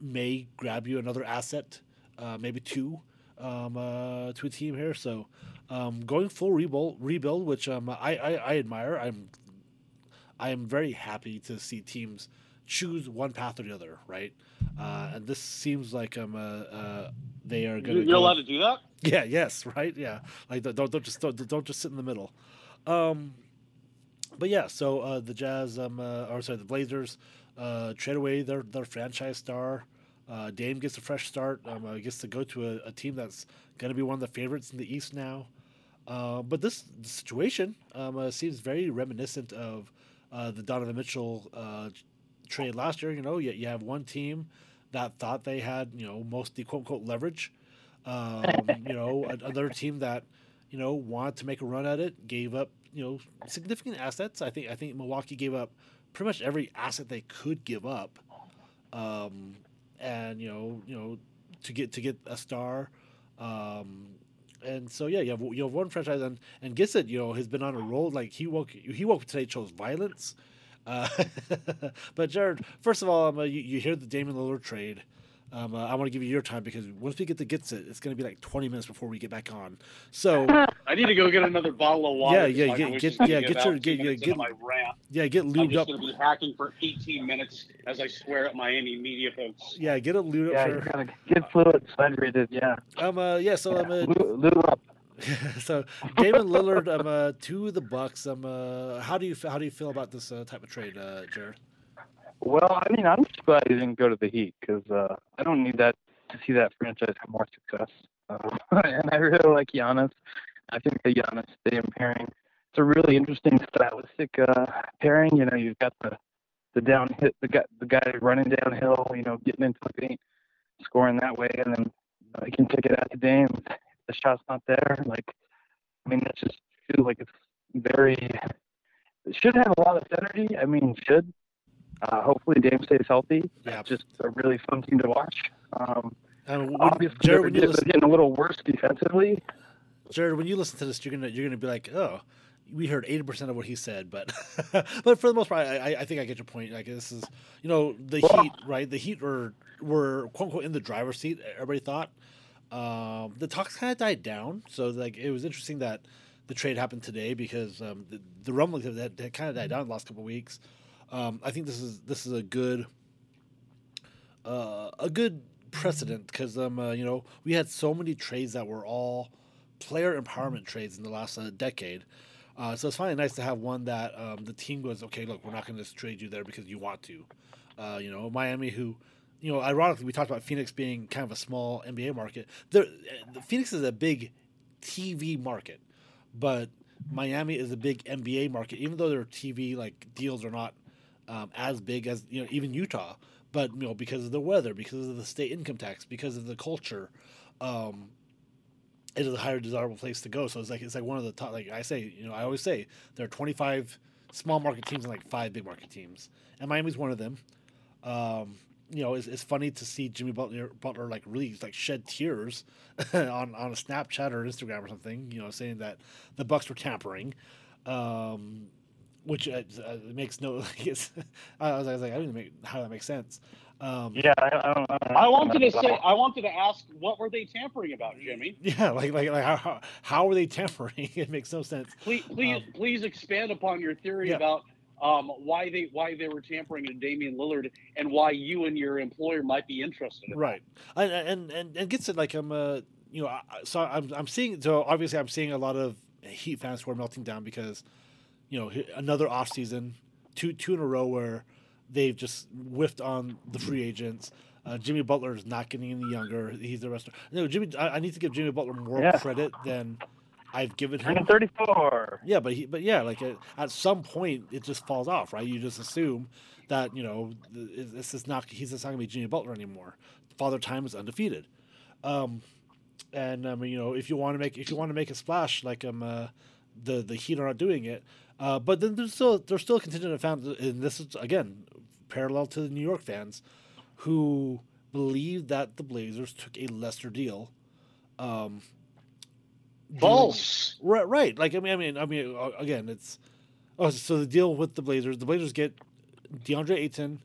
may grab you another asset, uh, maybe two, um, uh, to a team here. So um, going full rebuild, rebuild, which um, I, I I admire. I'm I am very happy to see teams choose one path or the other, right? Uh, and this seems like um, uh, uh, they are going to. You're go... allowed to do that? Yeah. Yes. Right. Yeah. Like don't don't just don't, don't just sit in the middle. Um, but yeah. So uh, the Jazz, um, uh, or sorry, the Blazers uh, trade away their their franchise star. Uh, Dame gets a fresh start. Um, uh, gets to go to a, a team that's going to be one of the favorites in the East now. Uh, but this situation um, uh, seems very reminiscent of uh, the Donovan Mitchell Uh, trade last year. You know, you, you have one team that thought they had, you know, most the quote unquote leverage. Um, you know, another team that, you know, wanted to make a run at it, gave up, you know, significant assets. I think I think Milwaukee gave up pretty much every asset they could give up. Um, and you know, you know, to get to get a star. Um, and so yeah, you have you have one franchise and and Gissett, you know, has been on a roll. Like he woke he woke today, chose violence. Uh, but Jared, first of all, um, uh, you, you hear the Damian Lillard trade. Um, uh, I want to give you your time because once we get to gets it, it's going to be like twenty minutes before we get back on. So I need to go get another bottle of water. Yeah, yeah, get, get, yeah, get your get, yeah, get, my rant. yeah, get lubed I'm just up. I'm going to be hacking for eighteen minutes as I swear at Miami media folks. Yeah, get a lubed yeah, up. Yeah, get fluid, hydrated. Yeah. Um. Uh, yeah. So I'm um, uh, lube up. So, Damian Lillard um, uh, to the Bucks. Um, uh, how do you how do you feel about this uh, type of trade, uh, Jared? Well, I mean, I'm surprised he didn't go to the Heat because uh, I don't need that to see that franchise have more success. Uh, and I really like Giannis. I think the Giannis Dame pairing, it's a really interesting stylistic uh, pairing. You know, you've got the the down hit the guy the guy running downhill, you know, getting into the paint, scoring that way, and then uh, he can take it out to Dame. The shot's not there. Like, I mean, that's just feels like it's very. It should have a lot of energy. I mean, should. Uh, hopefully, Dame stays healthy. Yeah. It's just a really fun team to watch. Um, and when, obviously, Jared, when you listen, getting a little worse defensively. Jared, when you listen to this, you're gonna you're gonna be like, oh, we heard eighty percent of what he said, but but for the most part, I, I think I get your point. Like this is, you know, the well, Heat, right? The Heat were were quote unquote in the driver's seat. Everybody thought. Um, the talks kind of died down, so like it was interesting that the trade happened today because um, the, the rumblings have that kind of died down the last couple of weeks. Um, I think this is this is a good uh, a good precedent because um uh, you know we had so many trades that were all player empowerment trades in the last uh, decade, uh, so it's finally nice to have one that um, the team goes, okay, look, we're not going to trade you there because you want to. Uh, you know, Miami, who, you know, ironically, we talked about Phoenix being kind of a small N B A market. There, Phoenix is a big T V market, but Miami is a big N B A market, even though their T V like deals are not um, as big as, you know, even Utah. But, you know, because of the weather, because of the state income tax, because of the culture, um, it is a higher desirable place to go. So it's like it's like one of the top. Like I say, you know, I always say there are twenty-five small market teams and like five big market teams, and Miami's one of them. Um, you know, it's, it's funny to see Jimmy Butler, Butler like really like shed tears on, on a Snapchat or Instagram or something. You know, saying that the Bucks were tampering. Um, Which uh, makes no. Like it's, I was, I was like, I didn't make how that makes sense. Um, yeah, I, I, don't, I don't. I wanted to say, I wanted to ask, what were they tampering about, Jimmy? Yeah, like, like, like how how were they tampering? It makes no sense. Please, please, um, please expand upon your theory yeah. about um, why they why they were tampering to Damian Lillard and why you and your employer might be interested. In right, and and and it gets it like I'm uh you know so I'm I'm seeing so obviously I'm seeing a lot of Heat fans who are melting down because. You know, another off season, two two in a row where they've just whiffed on the free agents. Uh, Jimmy Butler is not getting any younger. He's the rest. Of, no, Jimmy. I, I need to give Jimmy Butler more yeah. credit than I've given him. thirty-four. Yeah, but he, but yeah, like at, at some point it just falls off, right? You just assume that you know this is not. He's just not gonna be Jimmy Butler anymore. Father Time is undefeated. Um, and I mean, you know, if you want to make if you want to make a splash, like um, uh, the the Heat are not doing it. Uh, but then there's still there's still a contingent of fans, and this is again parallel to the New York fans, who believe that the Blazers took a lesser deal. Um, Balls. Right, right. Like I mean, I mean, I mean. Again, it's oh, so the deal with the Blazers. The Blazers get DeAndre Ayton,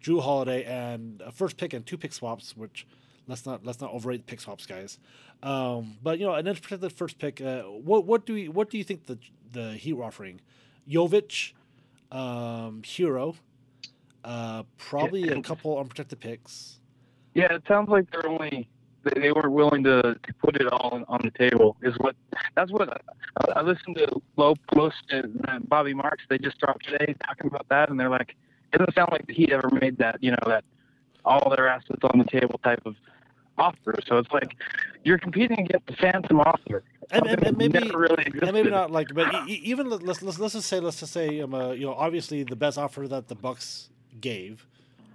Drew Holiday, and a first pick and two pick swaps. Which let's not let's not overrate pick swaps, guys. Um, but you know, and then protect the first pick. Uh, what what do we what do you think the the Heat were offering? Jovic, um, Hero, uh, probably yeah, a couple unprotected picks. Yeah, it sounds like they're only they, they weren't willing to, to put it all on, on the table. Is what that's what I, I listened to Low Post and Bobby Marks. They just dropped today talking about that, and they're like, it doesn't sound like the Heat ever made that you know that all their assets on the table type of offer. So it's like you're competing against the phantom offer. And, and, and maybe really and maybe not like, but even let's let's let's just say let's just say um, uh, you know obviously the best offer that the Bucks gave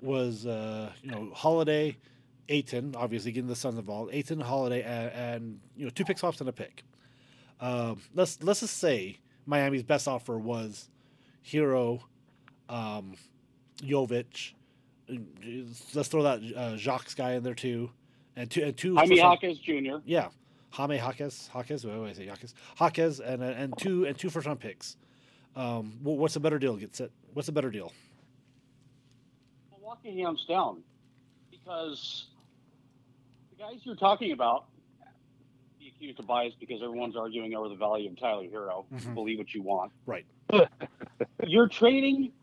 was uh, you know Holiday, Ayton obviously getting the Suns involved, Ayton, Holiday, and, and you know two pick swaps and a pick. Um, let's let's just say Miami's best offer was Hero, um, Jovic. Let's throw that uh, Jacques guy in there too, and two and two. Jaime Jaquez Junior Yeah. Jaime Jaquez, Jaquez, wait, wait, I say Jaquez, Jaquez, and and two and two first round picks. Um, what's a better deal? Get set. What's a better deal? Milwaukee hands down, because the guys you're talking about, the accused of bias because everyone's arguing over the value of Tyler Hero. Mm-hmm. Believe what you want, right? you're trading,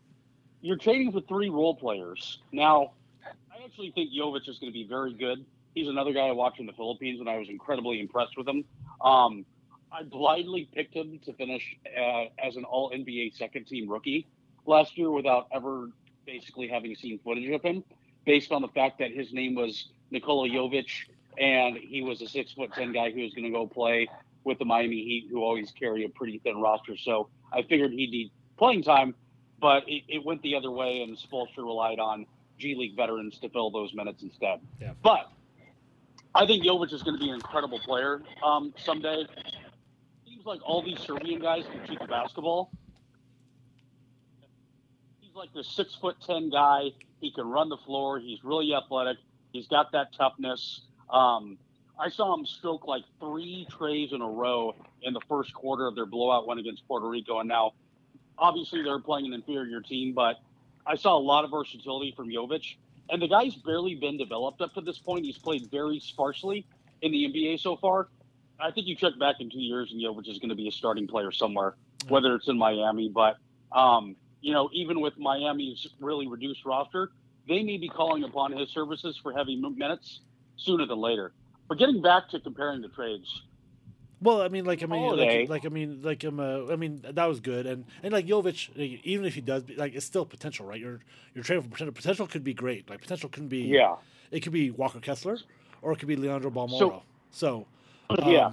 you're trading for three role players. Now, I actually think Jovic is going to be very good. He's another guy I watched in the Philippines, and I was incredibly impressed with him. Um, I blindly picked him to finish uh, as an all N B A second-team rookie last year without ever basically having seen footage of him, based on the fact that his name was Nikola Jovic, and he was a six foot ten guy who was going to go play with the Miami Heat, who always carry a pretty thin roster. So I figured he'd need playing time, but it, it went the other way, and Spoelstra relied on G League veterans to fill those minutes instead. Yeah. But I think Jovic is going to be an incredible player um, someday. Seems like all these Serbian guys can shoot the basketball. He's like the six foot ten guy. He can run the floor. He's really athletic. He's got that toughness. Um, I saw him stroke like three trays in a row in the first quarter of their blowout win against Puerto Rico. And now, obviously, they're playing an inferior team, but I saw a lot of versatility from Jovic. And the guy's barely been developed up to this point. He's played very sparsely in the N B A so far. I think you check back in two years and Jovic is going to be a starting player somewhere, whether it's in Miami. But, um, you know, even with Miami's really reduced roster, they may be calling upon his services for heavy minutes sooner than later. But getting back to comparing the trades, Well, I mean, like I mean, Holiday. like like I mean, like I'm. Uh, I mean, that was good, and and like Jovic, even if he does, like it's still potential, right? You're you're trading for potential. Potential could be great. Like potential can be. Yeah. It could be Walker Kessler, or it could be Leandro Balmaro. So. so um, yeah.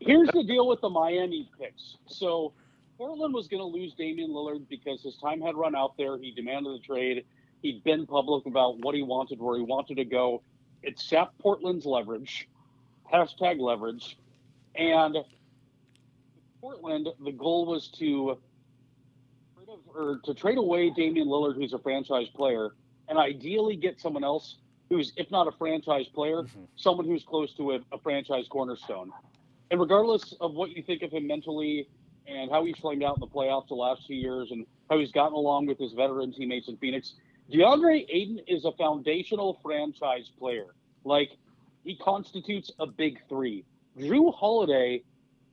Here's the deal with the Miami picks. So, Portland was going to lose Damian Lillard because his time had run out there. He demanded a trade. He'd been public about what he wanted, where he wanted to go. It sapped Portland's leverage. Hashtag leverage. And Portland, the goal was to or to trade away Damian Lillard, who's a franchise player, and ideally get someone else who's, if not a franchise player, mm-hmm. someone who's close to a, a franchise cornerstone. And regardless of what you think of him mentally and how he's flamed out in the playoffs the last two years and how he's gotten along with his veteran teammates in Phoenix, DeAndre Ayton is a foundational franchise player. Like, he constitutes a big three. Drew Holiday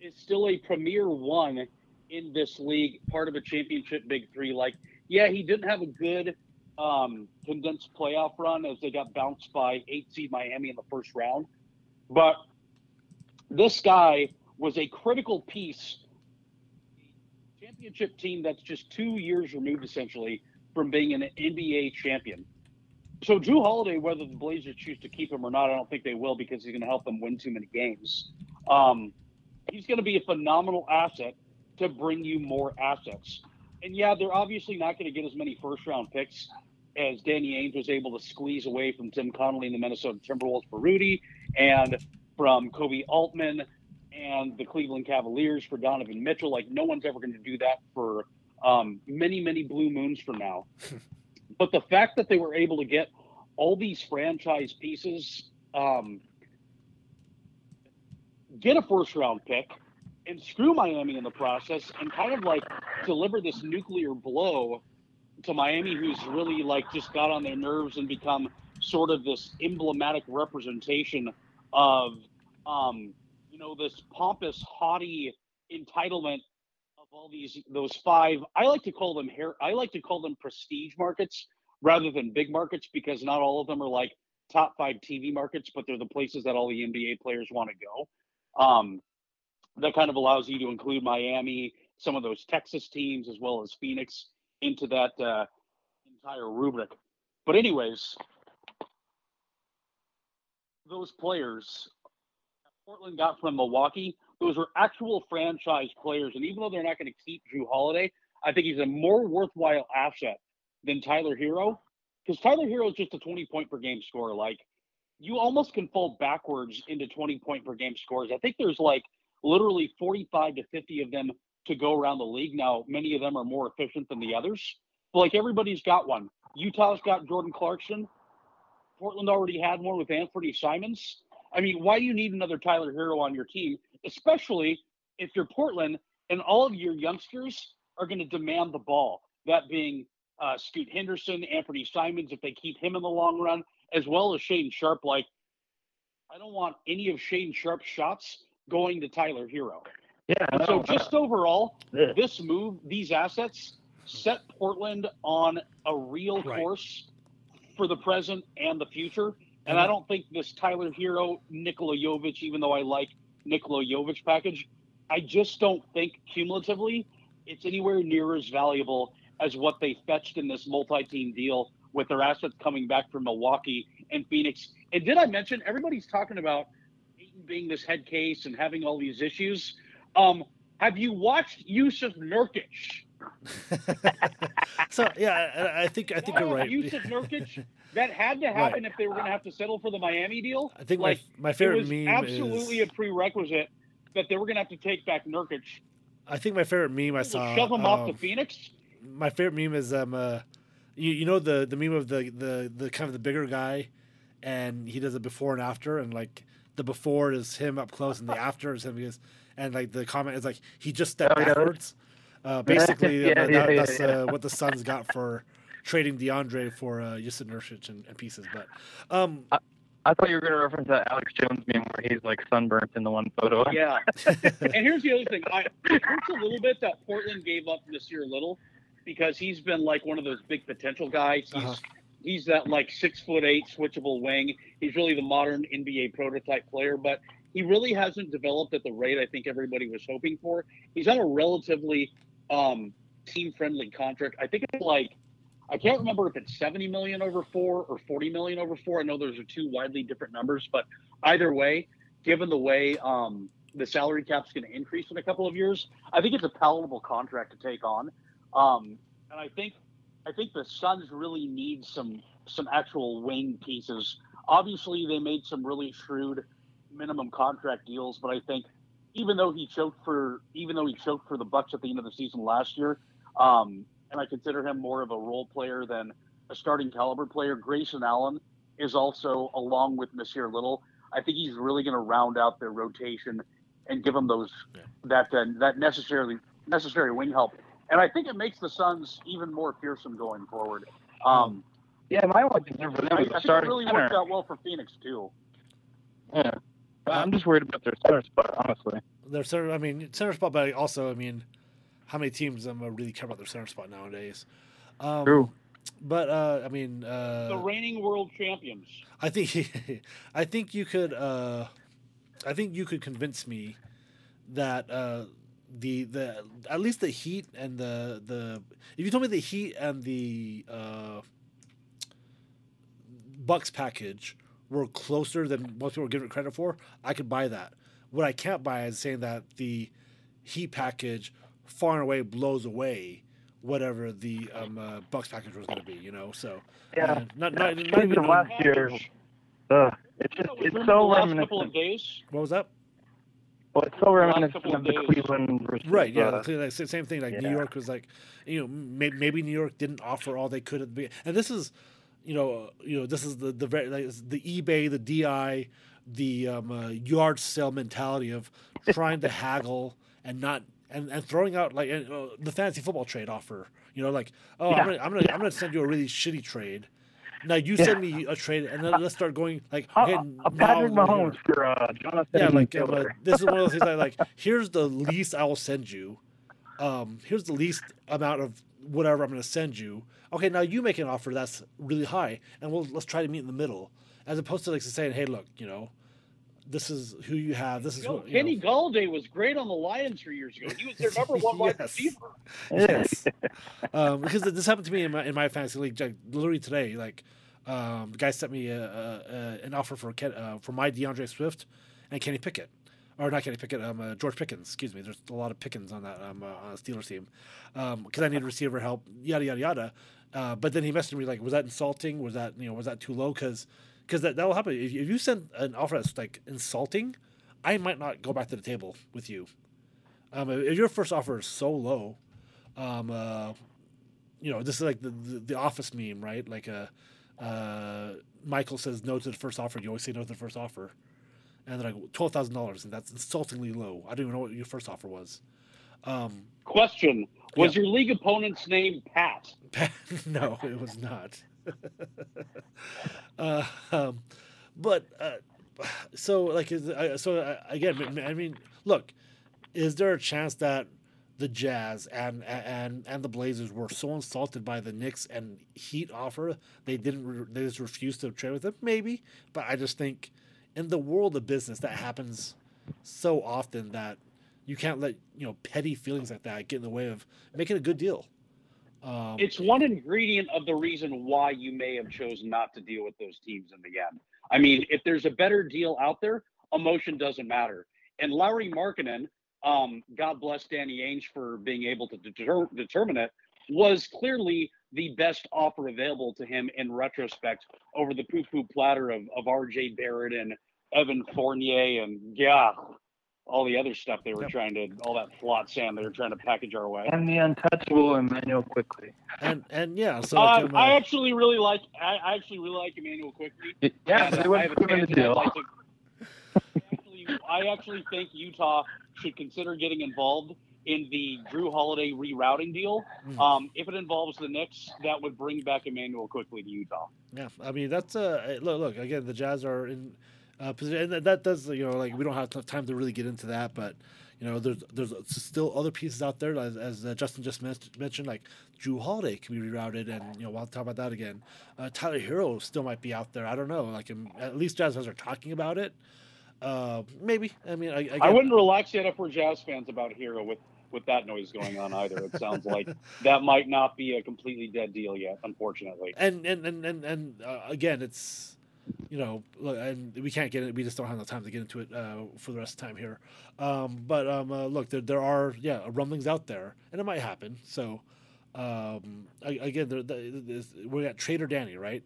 is still a premier one in this league, part of a championship big three. Like, yeah, he didn't have a good um, condensed playoff run as they got bounced by eight seed Miami in the first round. But this guy was a critical piece of a championship team that's just two years removed, essentially, from being an N B A champion. So Drew Holiday, whether the Blazers choose to keep him or not, I don't think they will because he's going to help them win too many games. Um, he's going to be a phenomenal asset to bring you more assets. And, yeah, they're obviously not going to get as many first-round picks as Danny Ainge was able to squeeze away from Tim Connolly and the Minnesota Timberwolves for Rudy and from Kobe Altman and the Cleveland Cavaliers for Donovan Mitchell. Like, no one's ever going to do that for um, many, many blue moons from now. But the fact that they were able to get all these franchise pieces, um, get a first-round pick, and screw Miami in the process, and kind of, like, deliver this nuclear blow to Miami, who's really, like, just got on their nerves and become sort of this emblematic representation of, um, you know, this pompous, haughty entitlement all these those five I like to call them hair I like to call them prestige markets rather than big markets, because not all of them are like top five T V markets, but they're the places that all the N B A players want to go. Um that kind of allows you to include Miami, some of those Texas teams, as well as Phoenix into that uh, entire rubric. But anyways, those players Portland got from Milwaukee, those are actual franchise players. And even though they're not going to keep Drew Holiday, I think he's a more worthwhile asset than Tyler Hero, because Tyler Hero is just a twenty-point-per-game scorer. Like, you almost can fall backwards into twenty-point-per-game scores. I think there's, like, literally forty-five to fifty of them to go around the league. Now, many of them are more efficient than the others. But, like, everybody's got one. Utah's got Jordan Clarkson. Portland already had one with Anthony Simons. I mean, why do you need another Tyler Hero on your team, especially if you're Portland and all of your youngsters are going to demand the ball, that being uh, Scoot Henderson, Anthony Simons, if they keep him in the long run, as well as Shaden Sharp. Like, I don't want any of Shaden Sharp's shots going to Tyler Hero. Yeah. So just overall, yeah. this move, these assets, set Portland on a real right. course for the present and the future. And I don't think this Tyler Hero, Nikola Jovic, even though I like Nikola Jovic package, I just don't think cumulatively it's anywhere near as valuable as what they fetched in this multi-team deal with their assets coming back from Milwaukee and Phoenix. And did I mention, everybody's talking about Ayton being this head case and having all these issues. Um, have you watched Yusuf Nurkic? so yeah, I, I think I think that you're right. Yusuf Nurkic, that had to happen right. if they were going to have to settle for the Miami deal. I think like, my, my favorite meme absolutely is... a prerequisite that they were going to have to take back Nurkic. I think my favorite meme I saw shove him um, off to Phoenix. My favorite meme is um uh, you you know the the meme of the, the the kind of the bigger guy, and he does a before and after, and like the before is him up close and the after is him because, and like the comment is like he just stepped oh, backwards. Yeah. Uh, basically, yeah, that, yeah, that, yeah, that's yeah. Uh, what the Suns got for trading DeAndre for uh, Yusuf Nurkic and, and pieces. But um, I, I thought you were going to reference that Alex Jones meme where he's like sunburnt in the one photo. Yeah. And here's the other thing: I, it hurts a little bit that Portland gave up Nasir Little, because he's been like one of those big potential guys. He's uh-huh. he's that like six foot eight switchable wing. He's really the modern N B A prototype player, but he really hasn't developed at the rate I think everybody was hoping for. He's on a relatively um, team-friendly contract. I think it's like, I can't remember if it's seventy million over four or forty million over four. I know those are two widely different numbers, but either way, given the way um, the salary cap's going to increase in a couple of years, I think it's a palatable contract to take on. Um, and I think, I think the Suns really need some, some actual wing pieces. Obviously they made some really shrewd minimum contract deals, but I think even though he choked for, even though he choked for the Bucks at the end of the season last year, um, and I consider him more of a role player than a starting caliber player. Grayson Allen is also, along with Monsieur Little, I think he's really going to round out their rotation and give them those yeah. that uh, that necessarily necessary wing help. And I think it makes the Suns even more fearsome going forward. Um, yeah, my one concern for them is the starting. It really worked out well for Phoenix too. Yeah, I'm just worried about their center spot, honestly. Their center, I mean, center spot, but also, I mean. How many teams um, really care about their center spot nowadays? Um, True, but uh, I mean, uh, the reigning world champions. I think, I think you could, uh, I think you could convince me that uh, the the at least the Heat and the the if you told me the Heat and the uh, Bucks package were closer than most people were giving it credit for, I could buy that. What I can't buy is saying that the Heat package far and away blows away whatever the um, uh, Bucks package was going to be, you know. So yeah, uh, not not, yeah. not even from last year. Uh, it's just it's so reminiscent. What was that? Well, it's so reminiscent of the Cleveland versus right. Yeah, uh, the same thing. Like yeah. New York was like, you know, maybe, maybe New York didn't offer all they could at the beginning. And this is, you know, you know, this is the the very like, the eBay, the D I, the um, uh, yard sale mentality of trying to haggle and not. And and throwing out like and, uh, the fantasy football trade offer, you know, like oh yeah. I'm gonna I'm gonna yeah. I'm gonna send you a really shitty trade. Now you yeah. send me a trade, and then let's start going like okay, uh, uh, Patrick Mahomes for uh, Jonathan. Yeah, like uh, uh, this is one of those things. I like here's the least I will send you. Um, here's the least amount of whatever I'm gonna send you. Okay, now you make an offer that's really high, and we'll let's try to meet in the middle, as opposed to like saying hey look you know. This is who you have. This is Yo, what, Kenny Galladay was great on the Lions three years ago. He was their number one wide yes. receiver. Yes, um, because this happened to me in my in my fantasy league like, literally today. Like, um, the guy sent me a, a, a, an offer for Ken, uh, for my DeAndre Swift and Kenny Pickett, or not Kenny Pickett, um, uh, George Pickens. Excuse me. There's a lot of Pickens on that um, uh, on the Steelers team because um, I needed receiver help. Yada yada yada. Uh, but then he messaged me like, was that insulting? Was that you know was that too low? Because Because that, that will happen. If you send an offer that's like insulting, I might not go back to the table with you. Um, if your first offer is so low, um, uh, you know, this is like the, the, the office meme, right? Like uh, uh, Michael says no to the first offer. You always say no to the first offer. And they're like, twelve thousand dollars, and that's insultingly low. I don't even know what your first offer was. Um, Question. Was yeah. your league opponent's name Pat? No, it was not. uh, um, but uh, so like is, uh, so uh, again I mean look, is there a chance that the Jazz and and and the Blazers were so insulted by the Knicks and Heat offer they didn't re- they just refused to trade with them? Maybe, but I just think in the world of business that happens so often that you can't let you know petty feelings like that get in the way of making a good deal. Um, it's one ingredient of the reason why you may have chosen not to deal with those teams in the end. I mean, if there's a better deal out there, emotion doesn't matter. And Lauri Markkanen, um, God bless Danny Ainge for being able to deter- determine it, was clearly the best offer available to him in retrospect over the poo-poo platter of, of R J Barrett and Evan Fournier and yeah, all the other stuff they were yep. trying to, all that flot sand they were trying to package our way. And the untouchable Emmanuel Quigley. And and yeah, so um, like, I actually really like I actually really like Emmanuel Quigley. Yeah, so I, I, have a deal. Like to, I, actually, I actually think Utah should consider getting involved in the Drew Holiday rerouting deal. Mm-hmm. Um, if it involves the Knicks, that would bring back Emmanuel Quigley to Utah. Yeah, I mean that's uh look look again the Jazz are in. Uh, and that does, you know, like we don't have time to really get into that, but you know, there's there's still other pieces out there, as, as uh, Justin just men- mentioned, like Drew Holiday can be rerouted, and you know, we'll talk about that again. Uh, Tyler Hero still might be out there. I don't know. Like um, at least Jazz fans are talking about it. Uh, maybe. I mean, I, I, I wouldn't relax yet if we're Jazz fans about Hero with, with that noise going on either. It sounds like that might not be a completely dead deal yet, unfortunately. And and and and, and uh, again, it's you know, and we can't get it. We just don't have enough time to get into it uh, for the rest of the time here. Um, but um, uh, look, there there are yeah rumblings out there, and it might happen. So um, again, there, there, we got Trader Danny, right?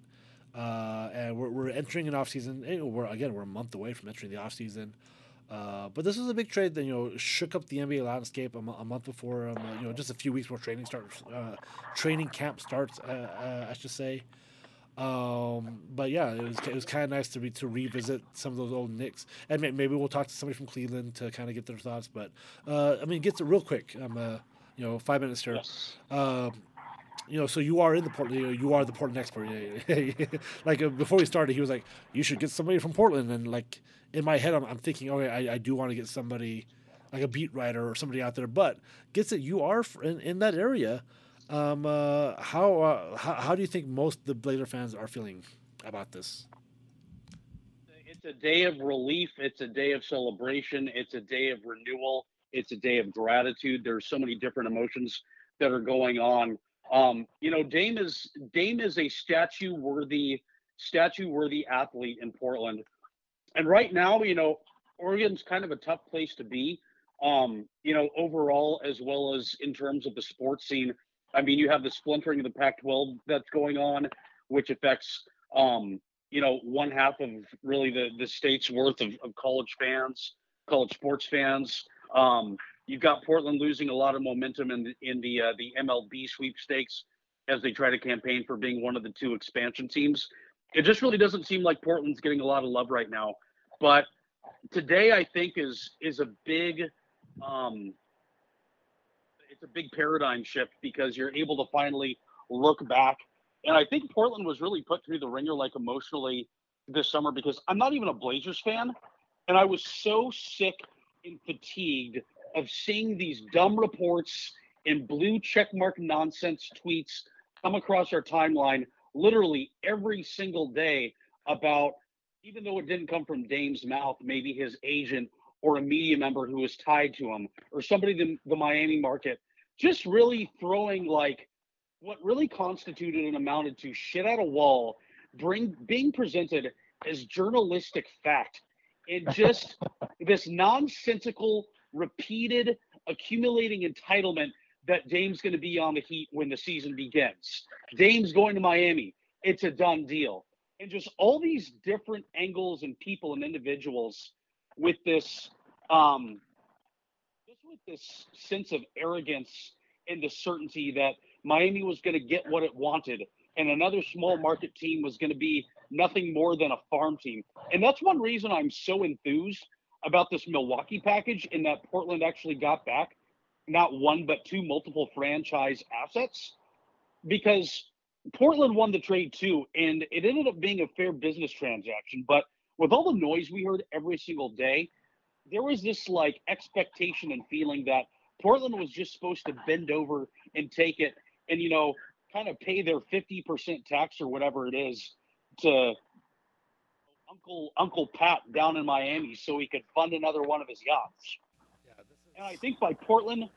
Uh, and we're we're entering an offseason. We're again we're a month away from entering the offseason. Uh, but this was a big trade that you know shook up the N B A landscape a, m- a month before um, uh, you know just a few weeks before training start uh, training camp starts. Uh, uh, I should say. Um, but yeah, it was it was kind of nice to be to revisit some of those old Knicks, and maybe we'll talk to somebody from Cleveland to kind of get their thoughts. But uh, I mean, get to real quick. Um, uh, you know, five minutes here. Yes. Um, You know, so you are in the Portland. You are the Portland expert. Yeah, yeah, yeah. Like uh, before we started, he was like, "You should get somebody from Portland." And like in my head, I'm, I'm thinking, "Okay, I, I do want to get somebody, like a beat writer or somebody out there." But gets it, you are in, in that area. Um, uh, how, uh, how how do you think most of the Blazer fans are feeling about this? It's a day of relief. It's a day of celebration. It's a day of renewal. It's a day of gratitude. There's so many different emotions that are going on. Um, you know, Dame is Dame is a statue-worthy, statue-worthy athlete in Portland, and right now, you know, Oregon's kind of a tough place to be. Um, you know, overall, as well as in terms of the sports scene, I mean, you have the splintering of the Pac twelve that's going on, which affects, um, you know, one half of really the the state's worth of, of college fans, college sports fans. Um, You've got Portland losing a lot of momentum in the, in the uh, the M L B sweepstakes as they try to campaign for being one of the two expansion teams. It just really doesn't seem like Portland's getting a lot of love right now. But today, I think is is a big um, it's a big paradigm shift because you're able to finally look back. And I think Portland was really put through the ringer, like emotionally, this summer because I'm not even a Blazers fan, and I was so sick and fatigued of seeing these dumb reports and blue checkmark nonsense tweets come across our timeline literally every single day about, even though it didn't come from Dame's mouth, maybe his agent or a media member who was tied to him or somebody in the Miami market, just really throwing like what really constituted and amounted to shit at a wall, bring, being presented as journalistic fact. It just, this nonsensical repeated accumulating entitlement that Dame's going to be on the Heat when the season begins. Dame's going to Miami. It's a done deal. And just all these different angles and people and individuals with this, um, just with this sense of arrogance and the certainty that Miami was going to get what it wanted and another small market team was going to be nothing more than a farm team. And that's one reason I'm so enthused about this Milwaukee package in that Portland actually got back not one, but two multiple franchise assets because Portland won the trade too. And it ended up being a fair business transaction. But with all the noise we heard every single day, there was this like expectation and feeling that Portland was just supposed to bend over and take it and, you know, kind of pay their fifty percent tax or whatever it is to Uncle Uncle Pat down in Miami so he could fund another one of his yachts. Yeah, this is... And I think by Portland,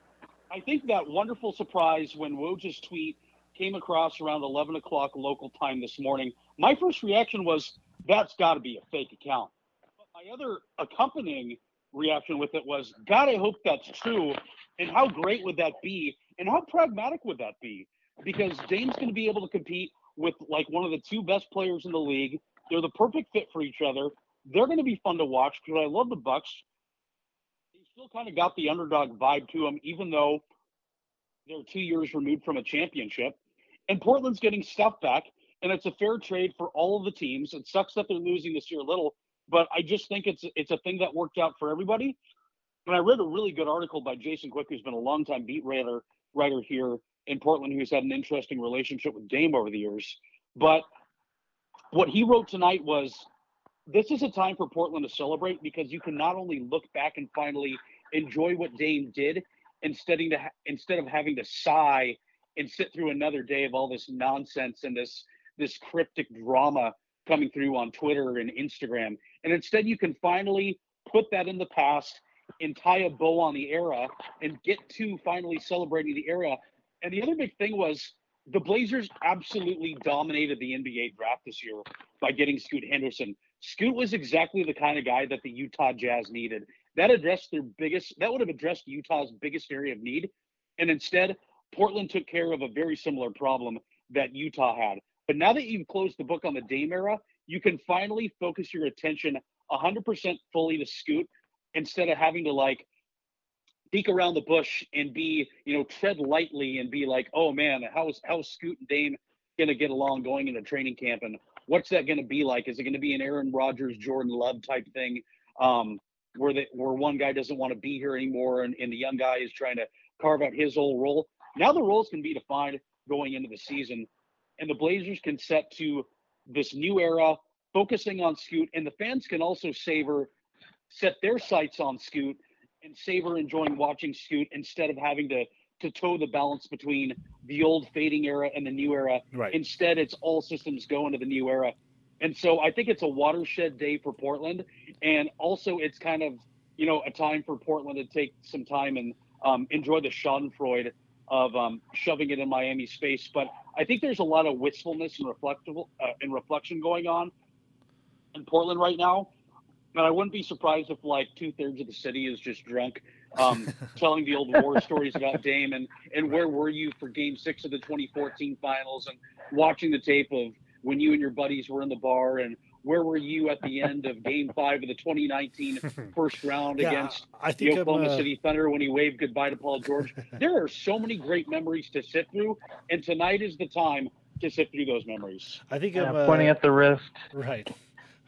I think that wonderful surprise when Woj's tweet came across around eleven o'clock local time this morning, my first reaction was, that's got to be a fake account. But my other accompanying reaction with it was, God, I hope that's true. And how great would that be? And how pragmatic would that be? Because Dame's going to be able to compete with like one of the two best players in the league. They're the perfect fit for each other. They're going to be fun to watch because I love the Bucks. They still kind of got the underdog vibe to them, even though they're two years removed from a championship. And Portland's getting stuff back, and it's a fair trade for all of the teams. It sucks that they're losing this year a little, but I just think it's it's a thing that worked out for everybody. And I read a really good article by Jason Quick, who's been a longtime beat writer, writer here in Portland, who's had an interesting relationship with Dame over the years. But what he wrote tonight was, this is a time for Portland to celebrate because you can not only look back and finally enjoy what Dame did instead of, instead of having to sigh and sit through another day of all this nonsense and this, this cryptic drama coming through on Twitter and Instagram. And instead you can finally put that in the past and tie a bow on the era and get to finally celebrating the era. And the other big thing was the Blazers absolutely dominated the N B A draft this year by getting Scoot Henderson. Scoot was exactly the kind of guy that the Utah Jazz needed. That addressed their biggest, that would have addressed Utah's biggest area of need. And instead, Portland took care of a very similar problem that Utah had. But now that you've closed the book on the Dame era, you can finally focus your attention one hundred percent fully to Scoot instead of having to like peek around the bush and be, you know, tread lightly and be like, oh man, how is, how is Scoot and Dame going to get along going into training camp? And what's that going to be like? Is it going to be an Aaron Rodgers, Jordan Love type thing um, where the, where one guy doesn't want to be here anymore and, and the young guy is trying to carve out his whole role? Now the roles can be defined going into the season, and the Blazers can set to this new era, focusing on Scoot, and the fans can also savor, set their sights on Scoot and savor enjoying watching Scoot instead of having to to toe the balance between the old fading era and the new era. Right. Instead, it's all systems go into the new era. And so I think it's a watershed day for Portland. And also it's kind of, you know, a time for Portland to take some time and um, enjoy the schadenfreude of um, shoving it in Miami's face. But I think there's a lot of wistfulness and reflectable uh, and reflection going on in Portland right now. And I wouldn't be surprised if like two thirds of the city is just drunk, um, telling the old war stories about Dame and, and where were you for game six of the twenty fourteen finals, and watching the tape of when you and your buddies were in the bar, and where were you at the end of game five of the twenty nineteen first round yeah, against I think the Oklahoma uh... City Thunder when he waved goodbye to Paul George. There are so many great memories to sit through, and tonight is the time to sit through those memories. I think I'm uh, pointing at the wrist. Right.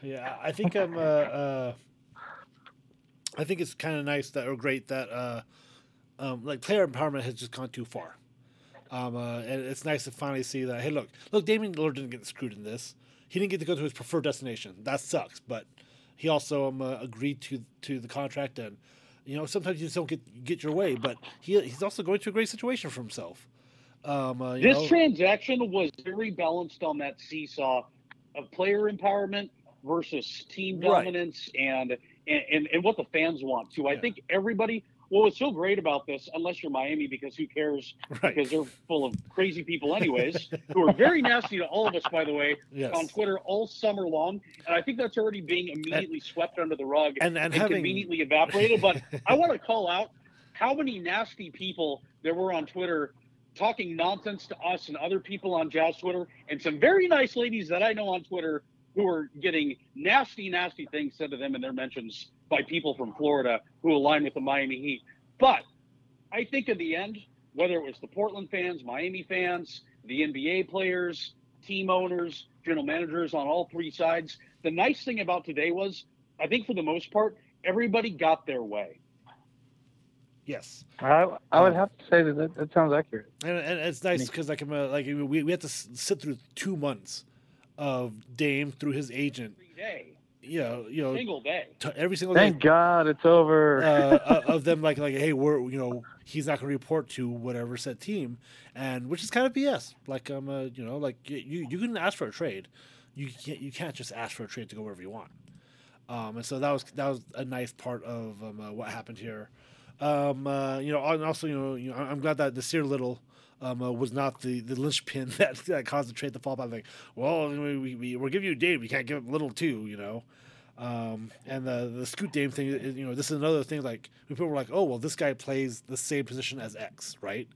Yeah, I think I'm. Uh, uh, I think it's kind of nice that or great that uh, um, like player empowerment has just gone too far, um, uh, and it's nice to finally see that. Hey, look, look, Damian Lillard didn't get screwed in this. He didn't get to go to his preferred destination. That sucks, but he also um, uh, agreed to to the contract, and you know sometimes you just don't get get your way. But he he's also going to a great situation for himself. Um, uh, you this know, transaction was very balanced on that seesaw of player empowerment versus team dominance, right, and, and and what the fans want to. I yeah. think everybody, well, what's so great about this, unless you're Miami, because who cares? Right. Because they're full of crazy people anyways, who are very nasty to all of us, by the way, yes, on Twitter all summer long. And I think that's already being immediately and, swept under the rug and, and, and having... conveniently evaporated. But I want to call out how many nasty people there were on Twitter talking nonsense to us and other people on Jazz Twitter, and some very nice ladies that I know on Twitter who are getting nasty, nasty things said to them in their mentions by people from Florida who align with the Miami Heat. But I think in the end, whether it was the Portland fans, Miami fans, the N B A players, team owners, general managers on all three sides, the nice thing about today was, I think for the most part, everybody got their way. Yes, I, I would have to say that that, that sounds accurate. And, and it's nice because like, uh, like we we had to sit through two months of Dame through his agent. Every day. You know, you know, single day. T- every single Thank day. Thank God it's over. uh, of them like, like, hey, we're, you know, he's not going to report to whatever said team, and which is kind of B S. Like, um, uh, you know, like you, you can ask for a trade. You can't, you can't just ask for a trade to go wherever you want. Um, and so that was that was a nice part of um, uh, what happened here. Um, uh, you know, and also, you know, you know, I'm glad that Nasir Little Um, uh, was not the, the linchpin that, that caused the trade to fall by. Like, well, we, we, we, we'll give you Dame. We can't give him Little too, you know. Um, and the the Scoot Dame thing, you know, this is another thing. Like, people were like, oh, well, this guy plays the same position as X, right?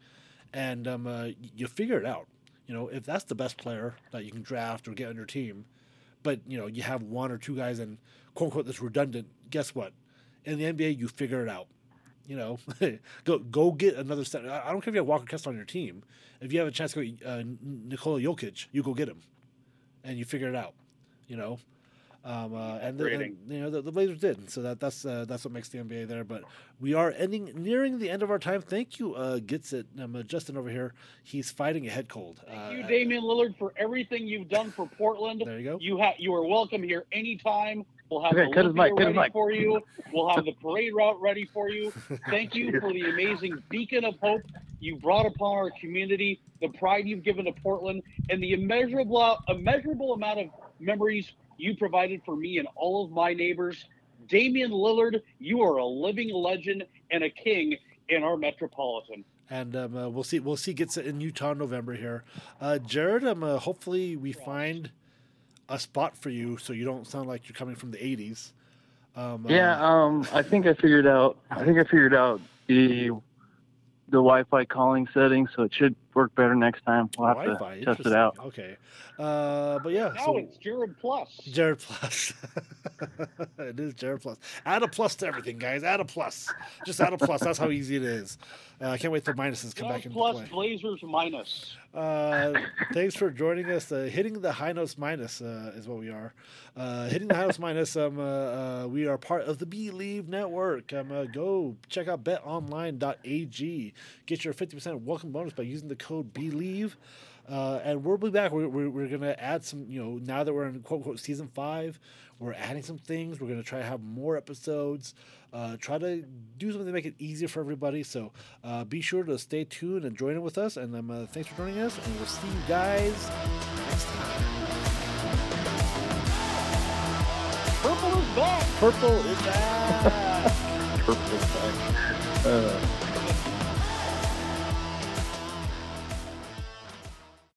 And um, uh, you figure it out. You know, if that's the best player that you can draft or get on your team, but, you know, you have one or two guys and, quote, unquote, that's redundant, guess what? In the N B A, you figure it out. You know, go go get another set. I don't care if you have Walker Kessler on your team. If you have a chance to go uh, Nikola Jokic, you go get him, and you figure it out. You know, um, uh, and, the, and you know the, the Blazers did. So that that's uh, that's what makes the N B A there. But we are ending nearing the end of our time. Thank you, uh, gets it. Um, uh, Justin over here, he's fighting a head cold. Thank uh, you, Damian Lillard, for everything you've done for Portland. There you go. You have you are welcome here anytime. We'll have okay, the Olympia ready mic. for you. We'll have the parade route ready for you. Thank you for the amazing beacon of hope you brought upon our community, the pride you've given to Portland, and the immeasurable, immeasurable amount of memories you provided for me and all of my neighbors Damian Lillard, you are a living legend and a king in our Metropolitan. And um, uh, we'll see. We'll see. Gets in Utah in November here. Uh, Jared, um, uh, hopefully we find a spot for you so you don't sound like you're coming from the eighties. Um, yeah, uh, um, I think I figured out. I think I figured out the the Wi-Fi calling setting, so it should work better next time. We'll have Wi-Fi, to test it out. Okay, uh, but yeah, now so it's Jared Plus. Jared Plus. It is Jared Plus. Add a plus to everything, guys. Add a plus. Just add a plus. That's how easy it is. Uh, I can't wait for minuses come Jared back into plus play. Plus Blazers minus. Uh, thanks for joining us. Uh, hitting the high notes minus uh, is what we are. Uh, hitting the high notes minus. Um, uh, uh, we are part of the BLEAV Network. Um, uh, go check out bet online dot a g. Get your fifty percent welcome bonus by using the code BLEAV, uh, and we'll be back. We're, we're, we're going to add some, you know, now that we're in quote unquote season five, we're adding some things. We're going to try to have more episodes, uh, try to do something to make it easier for everybody. So uh, be sure to stay tuned and join in with us. And um, uh, thanks for joining us, and we'll see you guys next time. Purple is back. Purple is back. Purple is back. Uh.